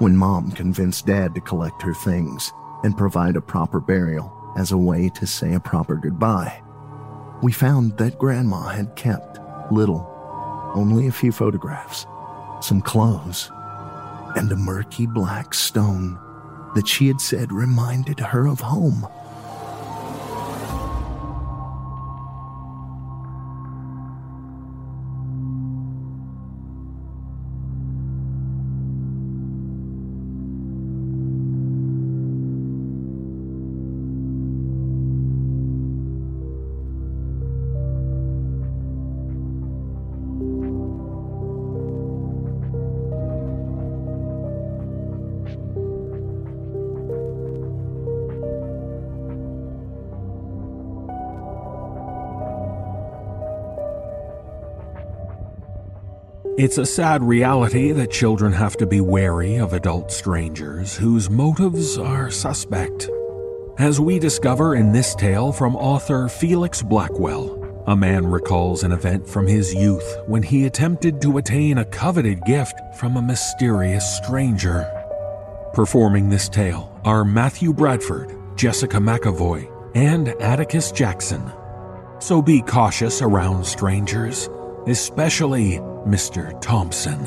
When Mom convinced Dad to collect her things and provide a proper burial as a way to say a proper goodbye, we found that Grandma had kept little. Only a few photographs, some clothes, and a murky black stone that she had said reminded her of home. It's a sad reality that children have to be wary of adult strangers whose motives are suspect, as we discover in this tale from author Felix Blackwell. A man recalls an event from his youth when he attempted to attain a coveted gift from a mysterious stranger. Performing this tale are Matthew Bradford, Jessica McEvoy, and Atticus Jackson. So be cautious around strangers, especially Mister Thompson.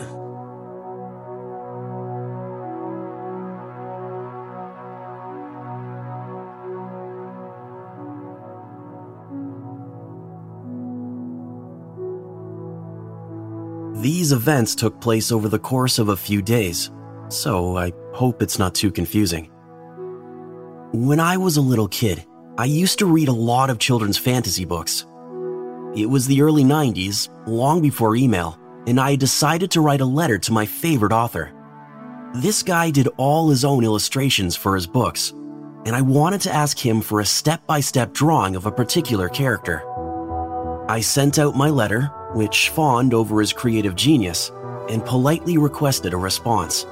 These events took place over the course of a few days, so I hope it's not too confusing. When I was a little kid, I used to read a lot of children's fantasy books. It was the early nineties, long before email, and I decided to write a letter to my favorite author. This guy did all his own illustrations for his books, and I wanted to ask him for a step-by-step drawing of a particular character. I sent out my letter, which fawned over his creative genius, and politely requested a response.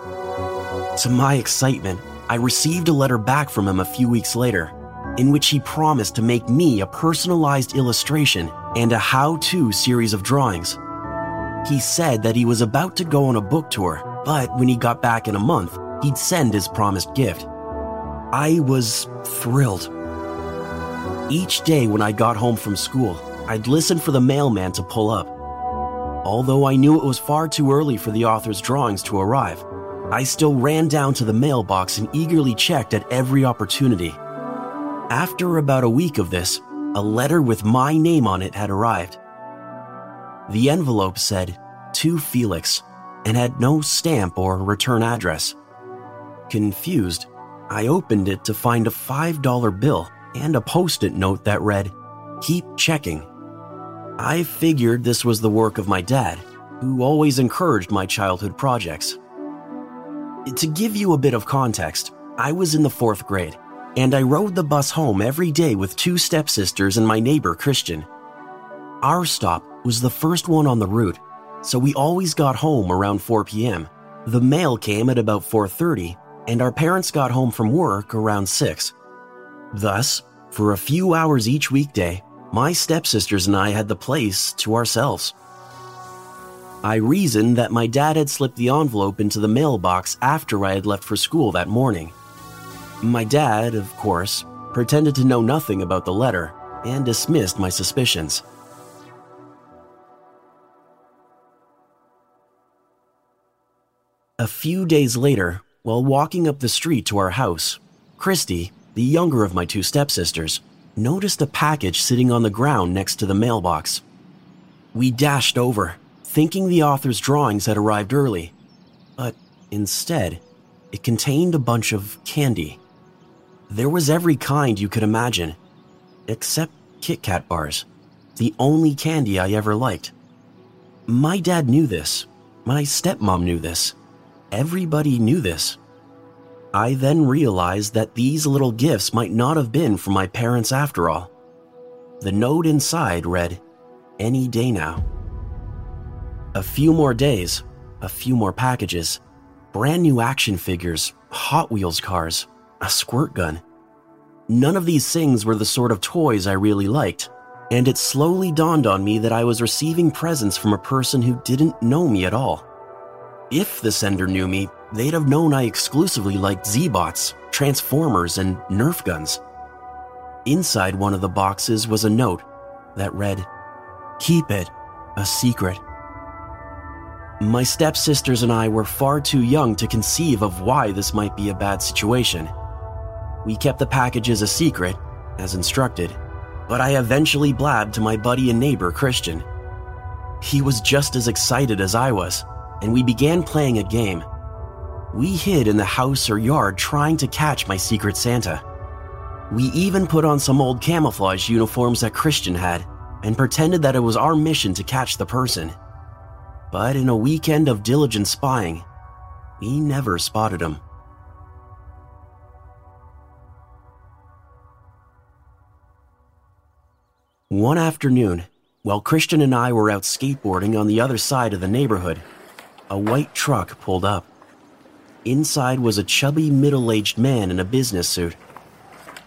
To my excitement, I received a letter back from him a few weeks later, in which he promised to make me a personalized illustration and a how-to series of drawings. He said that he was about to go on a book tour, but when he got back in a month, he'd send his promised gift. I was thrilled. Each day when I got home from school, I'd listen for the mailman to pull up. Although I knew it was far too early for the author's drawings to arrive, I still ran down to the mailbox and eagerly checked at every opportunity. After about a week of this, a letter with my name on it had arrived. The envelope said, "To Felix," and had no stamp or return address. Confused, I opened it to find a five dollar bill and a post-it note that read, "Keep checking." I figured this was the work of my dad, who always encouraged my childhood projects. To give you a bit of context, I was in the fourth grade, and I rode the bus home every day with two stepsisters and my neighbor, Christian. Our stop was the first one on the route, so we always got home around four p.m. The mail came at about four thirty, and our parents got home from work around six. Thus, for a few hours each weekday, my stepsisters and I had the place to ourselves. I reasoned that my dad had slipped the envelope into the mailbox after I had left for school that morning. My dad, of course, pretended to know nothing about the letter and dismissed my suspicions. A few days later, while walking up the street to our house, Christy, the younger of my two stepsisters, noticed a package sitting on the ground next to the mailbox. We dashed over, thinking the author's drawings had arrived early, but instead, it contained a bunch of candy. There was every kind you could imagine, except Kit Kat bars, the only candy I ever liked. My dad knew this. My stepmom knew this. Everybody knew this. I then realized that these little gifts might not have been from my parents after all. The note inside read, "Any day now." A few more days, a few more packages, brand new action figures, Hot Wheels cars, a squirt gun. None of these things were the sort of toys I really liked, and it slowly dawned on me that I was receiving presents from a person who didn't know me at all. If the sender knew me, they'd have known I exclusively liked Z-Bots, Transformers, and Nerf guns. Inside one of the boxes was a note that read, "Keep it a secret." My stepsisters and I were far too young to conceive of why this might be a bad situation. We kept the packages a secret, as instructed, but I eventually blabbed to my buddy and neighbor, Christian. He was just as excited as I was, and we began playing a game. We hid in the house or yard trying to catch my secret Santa. We even put on some old camouflage uniforms that Christian had and pretended that it was our mission to catch the person. But in a weekend of diligent spying, we never spotted him. One afternoon, while Christian and I were out skateboarding on the other side of the neighborhood, a white truck pulled up. Inside was a chubby, middle-aged man in a business suit.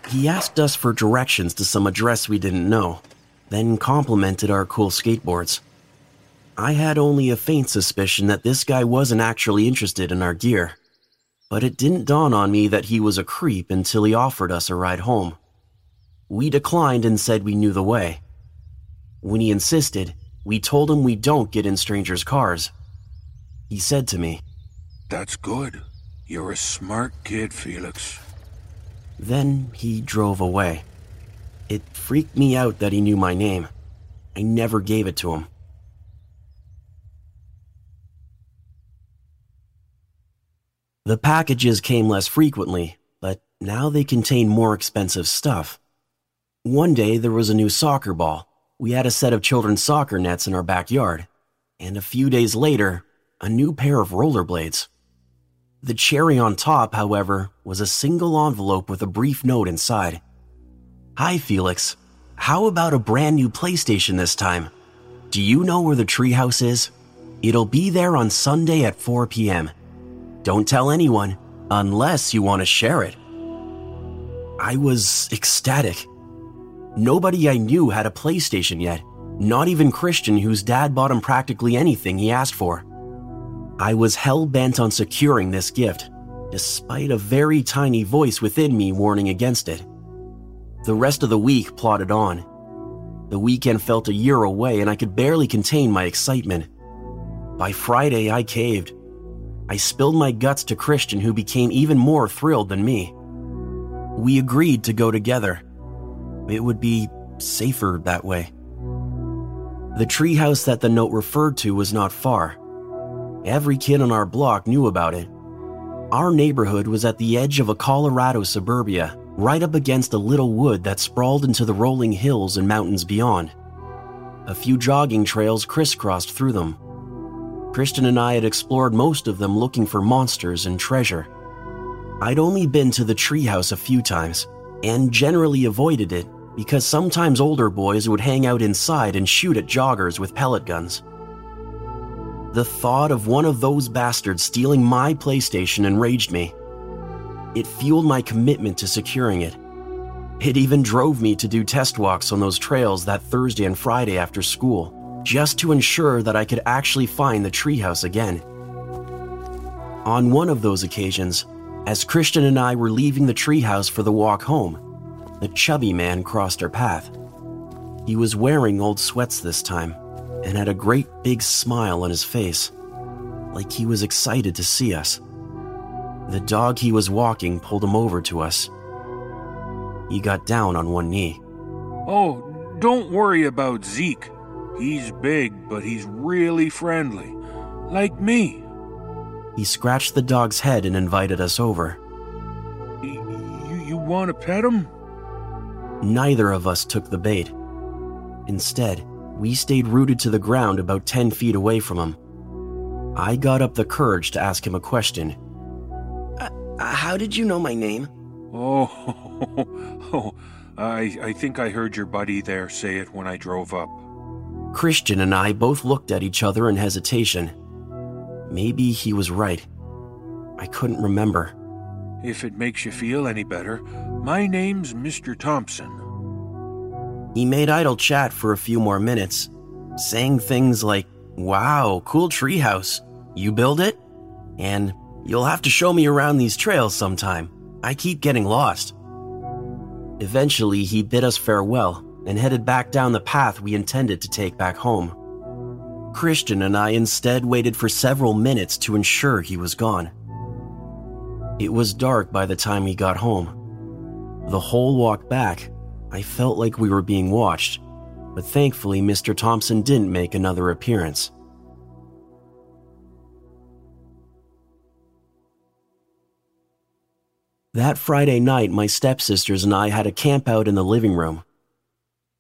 He asked us for directions to some address we didn't know, then complimented our cool skateboards. I had only a faint suspicion that this guy wasn't actually interested in our gear. but it didn't dawn on me that he was a creep until he offered us a ride home. We declined and said we knew the way. When he insisted, we told him we don't get in strangers' cars. He said to me, "That's good. You're a smart kid, Felix." Then he drove away. It freaked me out that he knew my name. I never gave it to him. The packages came less frequently, but now they contain more expensive stuff. One day there was a new soccer ball. We had a set of children's soccer nets in our backyard. And a few days later, a new pair of rollerblades. The cherry on top, however, was a single envelope with a brief note inside. "Hi, Felix. How about a brand new PlayStation this time? Do you know where the treehouse is? It'll be there on Sunday at four p.m. Don't tell anyone, unless you want to share it." I was ecstatic. Nobody I knew had a PlayStation yet, not even Christian, whose dad bought him practically anything he asked for. I was hell-bent on securing this gift, despite a very tiny voice within me warning against it. The rest of the week plodded on. The weekend felt a year away, and I could barely contain my excitement. By Friday, I caved. I spilled my guts to Christian, who became even more thrilled than me. We agreed to go together. It would be safer that way. The treehouse that the note referred to was not far. Every kid on our block knew about it. Our neighborhood was at the edge of a Colorado suburbia, right up against a little wood that sprawled into the rolling hills and mountains beyond. A few jogging trails crisscrossed through them. Christian and I had explored most of them, looking for monsters and treasure. I'd only been to the treehouse a few times, and generally avoided it because sometimes older boys would hang out inside and shoot at joggers with pellet guns. The thought of one of those bastards stealing my PlayStation enraged me. It fueled my commitment to securing it. It even drove me to do test walks on those trails that Thursday and Friday after school, just to ensure that I could actually find the treehouse again. On one of those occasions, as Christian and I were leaving the treehouse for the walk home, the chubby man crossed our path. He was wearing old sweats this time, and had a great big smile on his face, like he was excited to see us. The dog he was walking pulled him over to us. He got down on one knee. "Oh, don't worry about Zeke. He's big, but he's really friendly. Like me." He scratched the dog's head and invited us over. You, you want to pet him?" Neither of us took the bait. Instead, we stayed rooted to the ground about ten feet away from him. I got up the courage to ask him a question. "How did you know my name?" Oh, oh, oh I, I think I heard your buddy there say it when I drove up." Christian and I both looked at each other in hesitation. Maybe he was right. I couldn't remember. "If it makes you feel any better, my name's Mister Thompson." He made idle chat for a few more minutes, saying things like, "Wow, cool treehouse. You build it?" And, "You'll have to show me around these trails sometime. I keep getting lost." Eventually, he bid us farewell and headed back down the path we intended to take back home. Christian and I instead waited for several minutes to ensure he was gone. It was dark by the time we got home. The whole walk back, I felt like we were being watched, but thankfully Mister Thompson didn't make another appearance. That Friday night, my stepsisters and I had a camp out in the living room.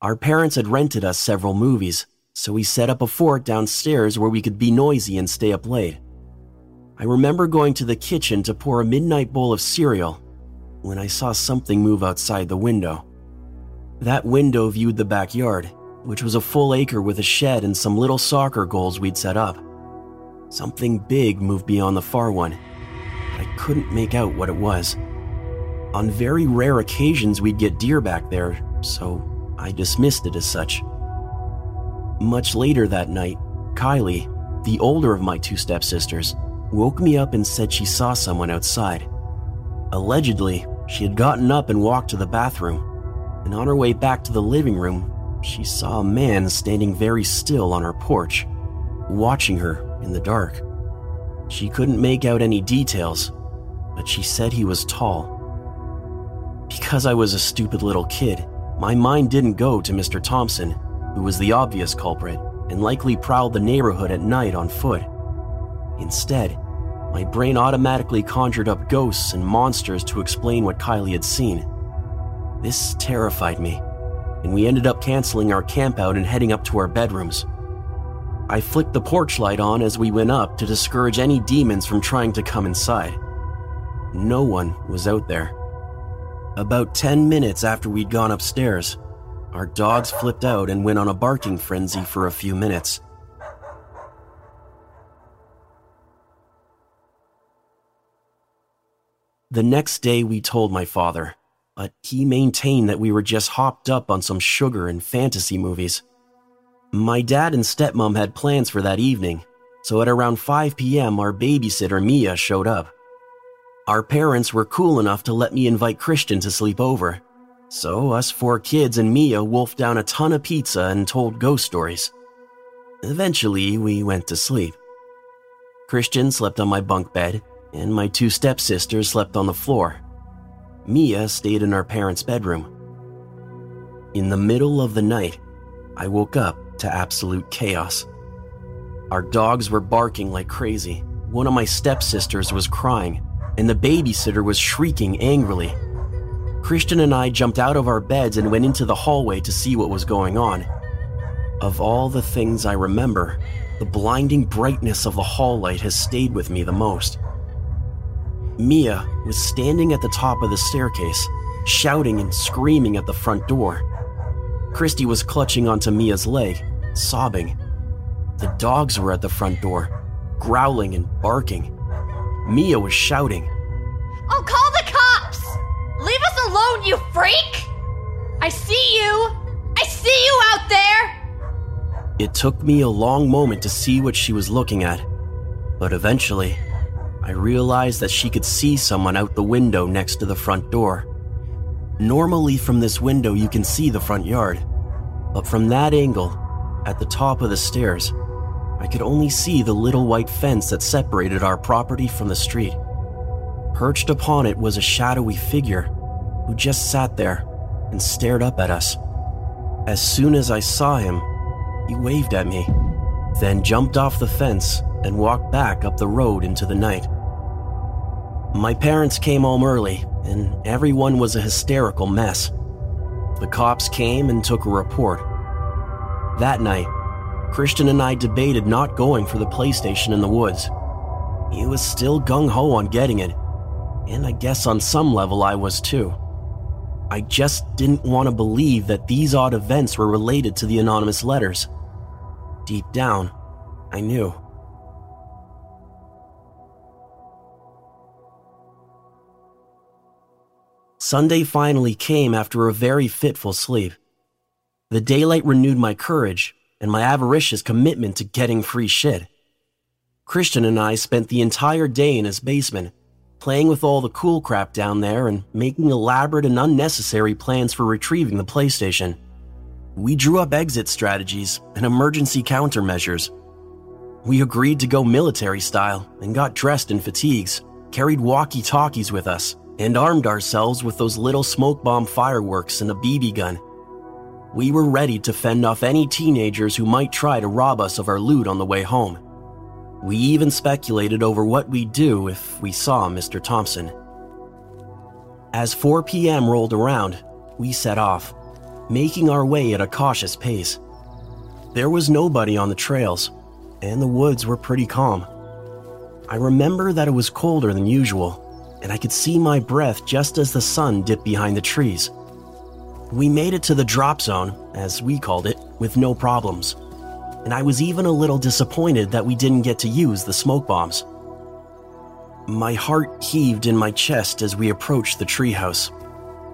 Our parents had rented us several movies, so we set up a fort downstairs where we could be noisy and stay up late. I remember going to the kitchen to pour a midnight bowl of cereal when I saw something move outside the window. That window viewed the backyard, which was a full acre with a shed and some little soccer goals we'd set up. Something big moved beyond the far one. I couldn't make out what it was. On very rare occasions, we'd get deer back there, so I dismissed it as such. Much later that night, Kylie, the older of my two stepsisters, woke me up and said she saw someone outside. Allegedly, she had gotten up and walked to the bathroom, and on her way back to the living room, she saw a man standing very still on her porch, watching her in the dark. She couldn't make out any details, but she said he was tall. Because I was a stupid little kid, my mind didn't go to Mister Thompson, who was the obvious culprit and likely prowled the neighborhood at night on foot. Instead, my brain automatically conjured up ghosts and monsters to explain what Kylie had seen. This terrified me, and we ended up canceling our campout and heading up to our bedrooms. I flicked the porch light on as we went up to discourage any demons from trying to come inside. No one was out there. About ten minutes after we'd gone upstairs, our dogs flipped out and went on a barking frenzy for a few minutes. The next day we told my father, but he maintained that we were just hopped up on some sugar and fantasy movies. My dad and stepmom had plans for that evening, so at around five p.m. our babysitter Mia showed up. Our parents were cool enough to let me invite Christian to sleep over, so us four kids and Mia wolfed down a ton of pizza and told ghost stories. Eventually, we went to sleep. Christian slept on my bunk bed, and my two stepsisters slept on the floor. Mia stayed in our parents' bedroom. In the middle of the night, I woke up to absolute chaos. Our dogs were barking like crazy, one of my stepsisters was crying, and the babysitter was shrieking angrily. Christian and I jumped out of our beds and went into the hallway to see what was going on. Of all the things I remember, the blinding brightness of the hall light has stayed with me the most. Mia was standing at the top of the staircase, shouting and screaming at the front door. Christy was clutching onto Mia's leg, sobbing. The dogs were at the front door, growling and barking. Mia was shouting, "I'll call the cops! Leave us alone, you freak! I see you! I see you out there!" It took me a long moment to see what she was looking at, but eventually, I realized that she could see someone out the window next to the front door. Normally, from this window, you can see the front yard, but from that angle, at the top of the stairs, I could only see the little white fence that separated our property from the street. Perched upon it was a shadowy figure who just sat there and stared up at us. As soon as I saw him, he waved at me, then jumped off the fence and walked back up the road into the night. My parents came home early, and everyone was a hysterical mess. The cops came and took a report. That night, Christian and I debated not going for the PlayStation in the woods. He was still gung-ho on getting it, and I guess on some level I was too. I just didn't want to believe that these odd events were related to the anonymous letters. Deep down, I knew. Sunday finally came after a very fitful sleep. The daylight renewed my courage and my avaricious commitment to getting free shit. Christian and I spent the entire day in his basement, playing with all the cool crap down there and making elaborate and unnecessary plans for retrieving the PlayStation. We drew up exit strategies and emergency countermeasures. We agreed to go military style and got dressed in fatigues, carried walkie-talkies with us, and armed ourselves with those little smoke bomb fireworks and a B B gun. We were ready to fend off any teenagers who might try to rob us of our loot on the way home. We even speculated over what we'd do if we saw Mister Thompson. As four p.m. rolled around, we set off, making our way at a cautious pace. There was nobody on the trails, and the woods were pretty calm. I remember that it was colder than usual, and I could see my breath just as the sun dipped behind the trees. We made it to the drop zone, as we called it, with no problems, and I was even a little disappointed that we didn't get to use the smoke bombs. My heart heaved in my chest as we approached the treehouse.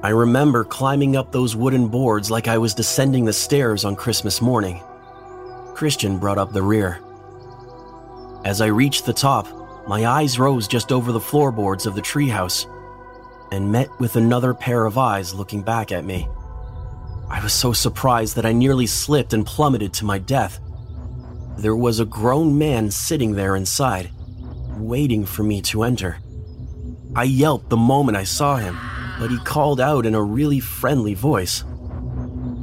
I remember climbing up those wooden boards like I was descending the stairs on Christmas morning. Christian brought up the rear. As I reached the top, my eyes rose just over the floorboards of the treehouse and met with another pair of eyes looking back at me. I was so surprised that I nearly slipped and plummeted to my death. There was a grown man sitting there inside, waiting for me to enter. I yelped the moment I saw him, but he called out in a really friendly voice.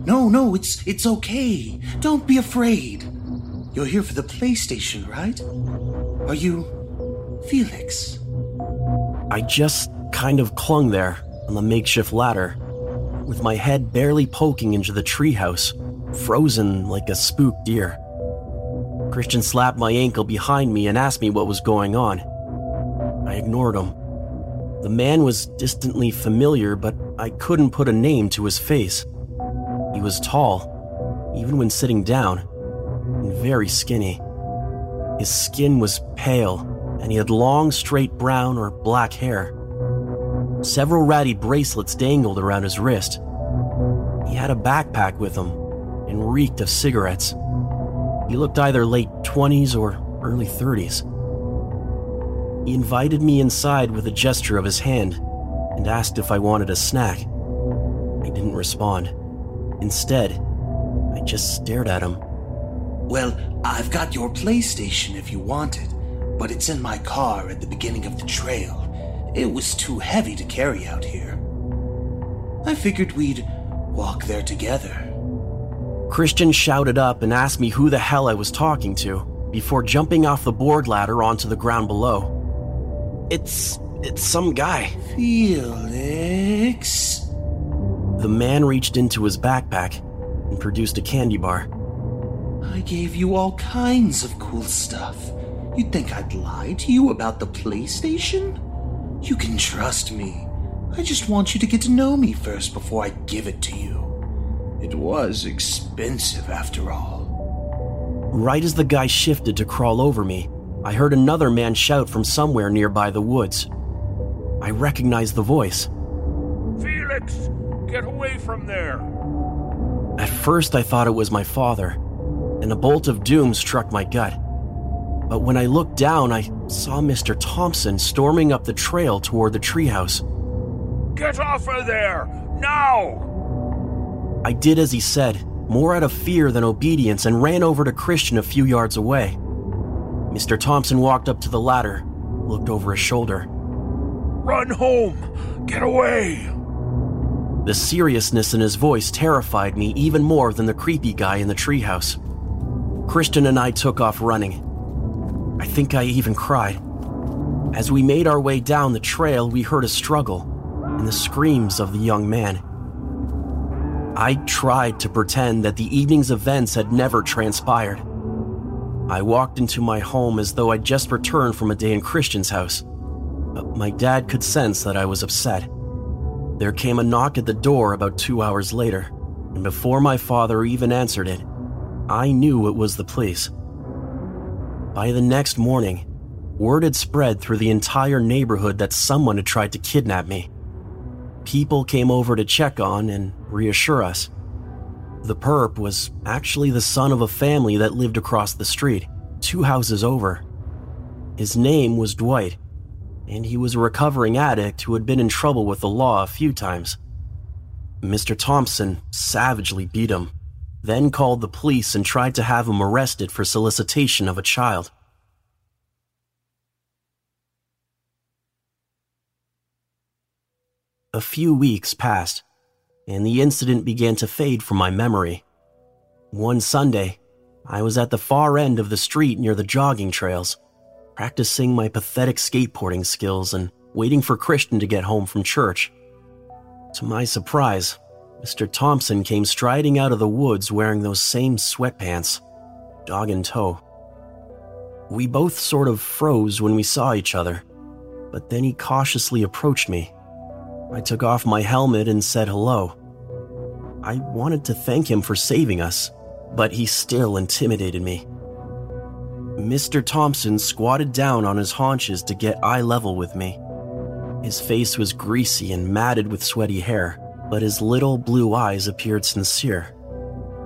No, no, it's it's okay. Don't be afraid. You're here for the PlayStation, right? Are you Felix? I just kind of clung there on the makeshift ladder, with my head barely poking into the treehouse, frozen like a spooked deer. Christian slapped my ankle behind me and asked me what was going on. I ignored him. The man was distantly familiar, but I couldn't put a name to his face. He was tall, even when sitting down, and very skinny. His skin was pale, and he had long, straight brown or black hair. Several ratty bracelets dangled around his wrist. He had a backpack with him and reeked of cigarettes. He looked either late twenties or early thirties. He invited me inside with a gesture of his hand and asked if I wanted a snack. I didn't respond. Instead, I just stared at him. Well, I've got your PlayStation if you want it, but it's in my car at the beginning of the trail. It was too heavy to carry out here. I figured we'd walk there together. Christian shouted up and asked me who the hell I was talking to before jumping off the board ladder onto the ground below. It's... it's some guy. Felix? The man reached into his backpack and produced a candy bar. I gave you all kinds of cool stuff. You'd think I'd lie to you about the PlayStation? You can trust me. I just want you to get to know me first before I give it to you. It was expensive, after all. Right as the guy shifted to crawl over me, I heard another man shout from somewhere nearby the woods. I recognized the voice. Felix, get away from there! At first I thought it was my father, and a bolt of doom struck my gut. But when I looked down, I saw Mister Thompson storming up the trail toward the treehouse. Get off of there, now! I did as he said, more out of fear than obedience, and ran over to Christian a few yards away. Mister Thompson walked up to the ladder, looked over his shoulder. Run home! Get away! The seriousness in his voice terrified me even more than the creepy guy in the treehouse. Christian and I took off running. I think I even cried. As we made our way down the trail, we heard a struggle and the screams of the young man. I tried to pretend that the evening's events had never transpired. I walked into my home as though I'd just returned from a day in Christian's house, but my dad could sense that I was upset. There came a knock at the door about two hours later, and before my father even answered it, I knew it was the police. By the next morning, word had spread through the entire neighborhood that someone had tried to kidnap me. People came over to check on and reassure us. The perp was actually the son of a family that lived across the street, two houses over. His name was Dwight, and he was a recovering addict who had been in trouble with the law a few times. Mister Thompson savagely beat him, then called the police and tried to have him arrested for solicitation of a child. A few weeks passed, and the incident began to fade from my memory. One Sunday, I was at the far end of the street near the jogging trails, practicing my pathetic skateboarding skills and waiting for Christian to get home from church. To my surprise, Mister Thompson came striding out of the woods wearing those same sweatpants, dog in tow. We both sort of froze when we saw each other, but then he cautiously approached me. I took off my helmet and said hello. I wanted to thank him for saving us, but he still intimidated me. Mister Thompson squatted down on his haunches to get eye level with me. His face was greasy and matted with sweaty hair, but his little blue eyes appeared sincere.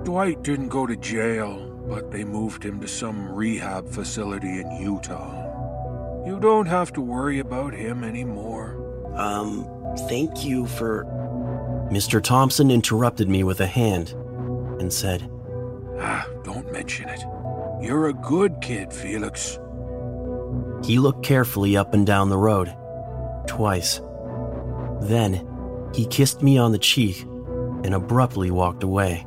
Dwight didn't go to jail, but they moved him to some rehab facility in Utah. You don't have to worry about him anymore. Um, thank you for... Mister Thompson interrupted me with a hand and said, Ah, don't mention it. You're a good kid, Felix. He looked carefully up and down the road. Twice. Then, he kissed me on the cheek and abruptly walked away.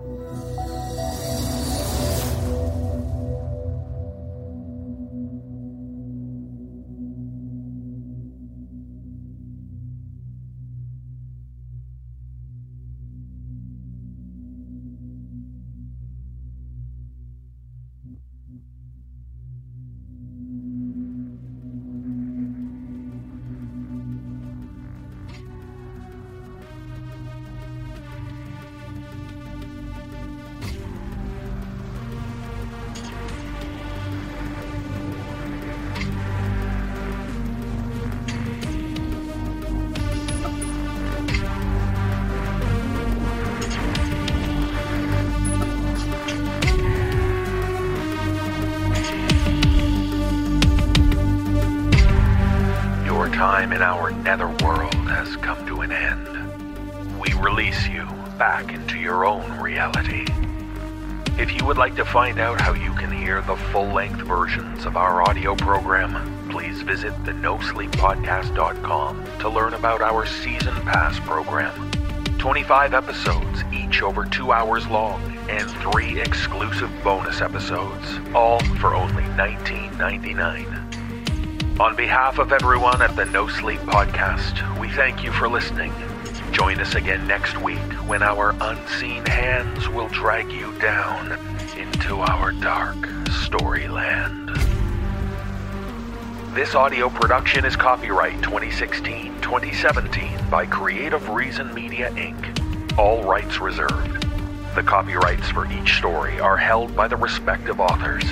Time in our netherworld has come to an end. We release you back into your own reality. If you would like to find out how you can hear the full-length versions of our audio program, please visit the no sleep podcast dot com to learn about our Season Pass program. twenty-five episodes, each over two hours long, and three exclusive bonus episodes, all for only nineteen ninety-nine. On behalf of everyone at the No Sleep Podcast, we thank you for listening. Join us again next week when our unseen hands will drag you down into our dark story land. This audio production is copyright twenty sixteen twenty seventeen by Creative Reason Media Incorporated. All rights reserved. The copyrights for each story are held by the respective authors.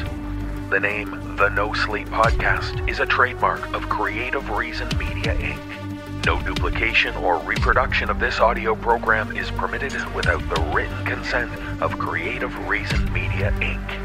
The name The No Sleep Podcast is a trademark of Creative Reason Media Incorporated. No duplication or reproduction of this audio program is permitted without the written consent of Creative Reason Media Incorporated.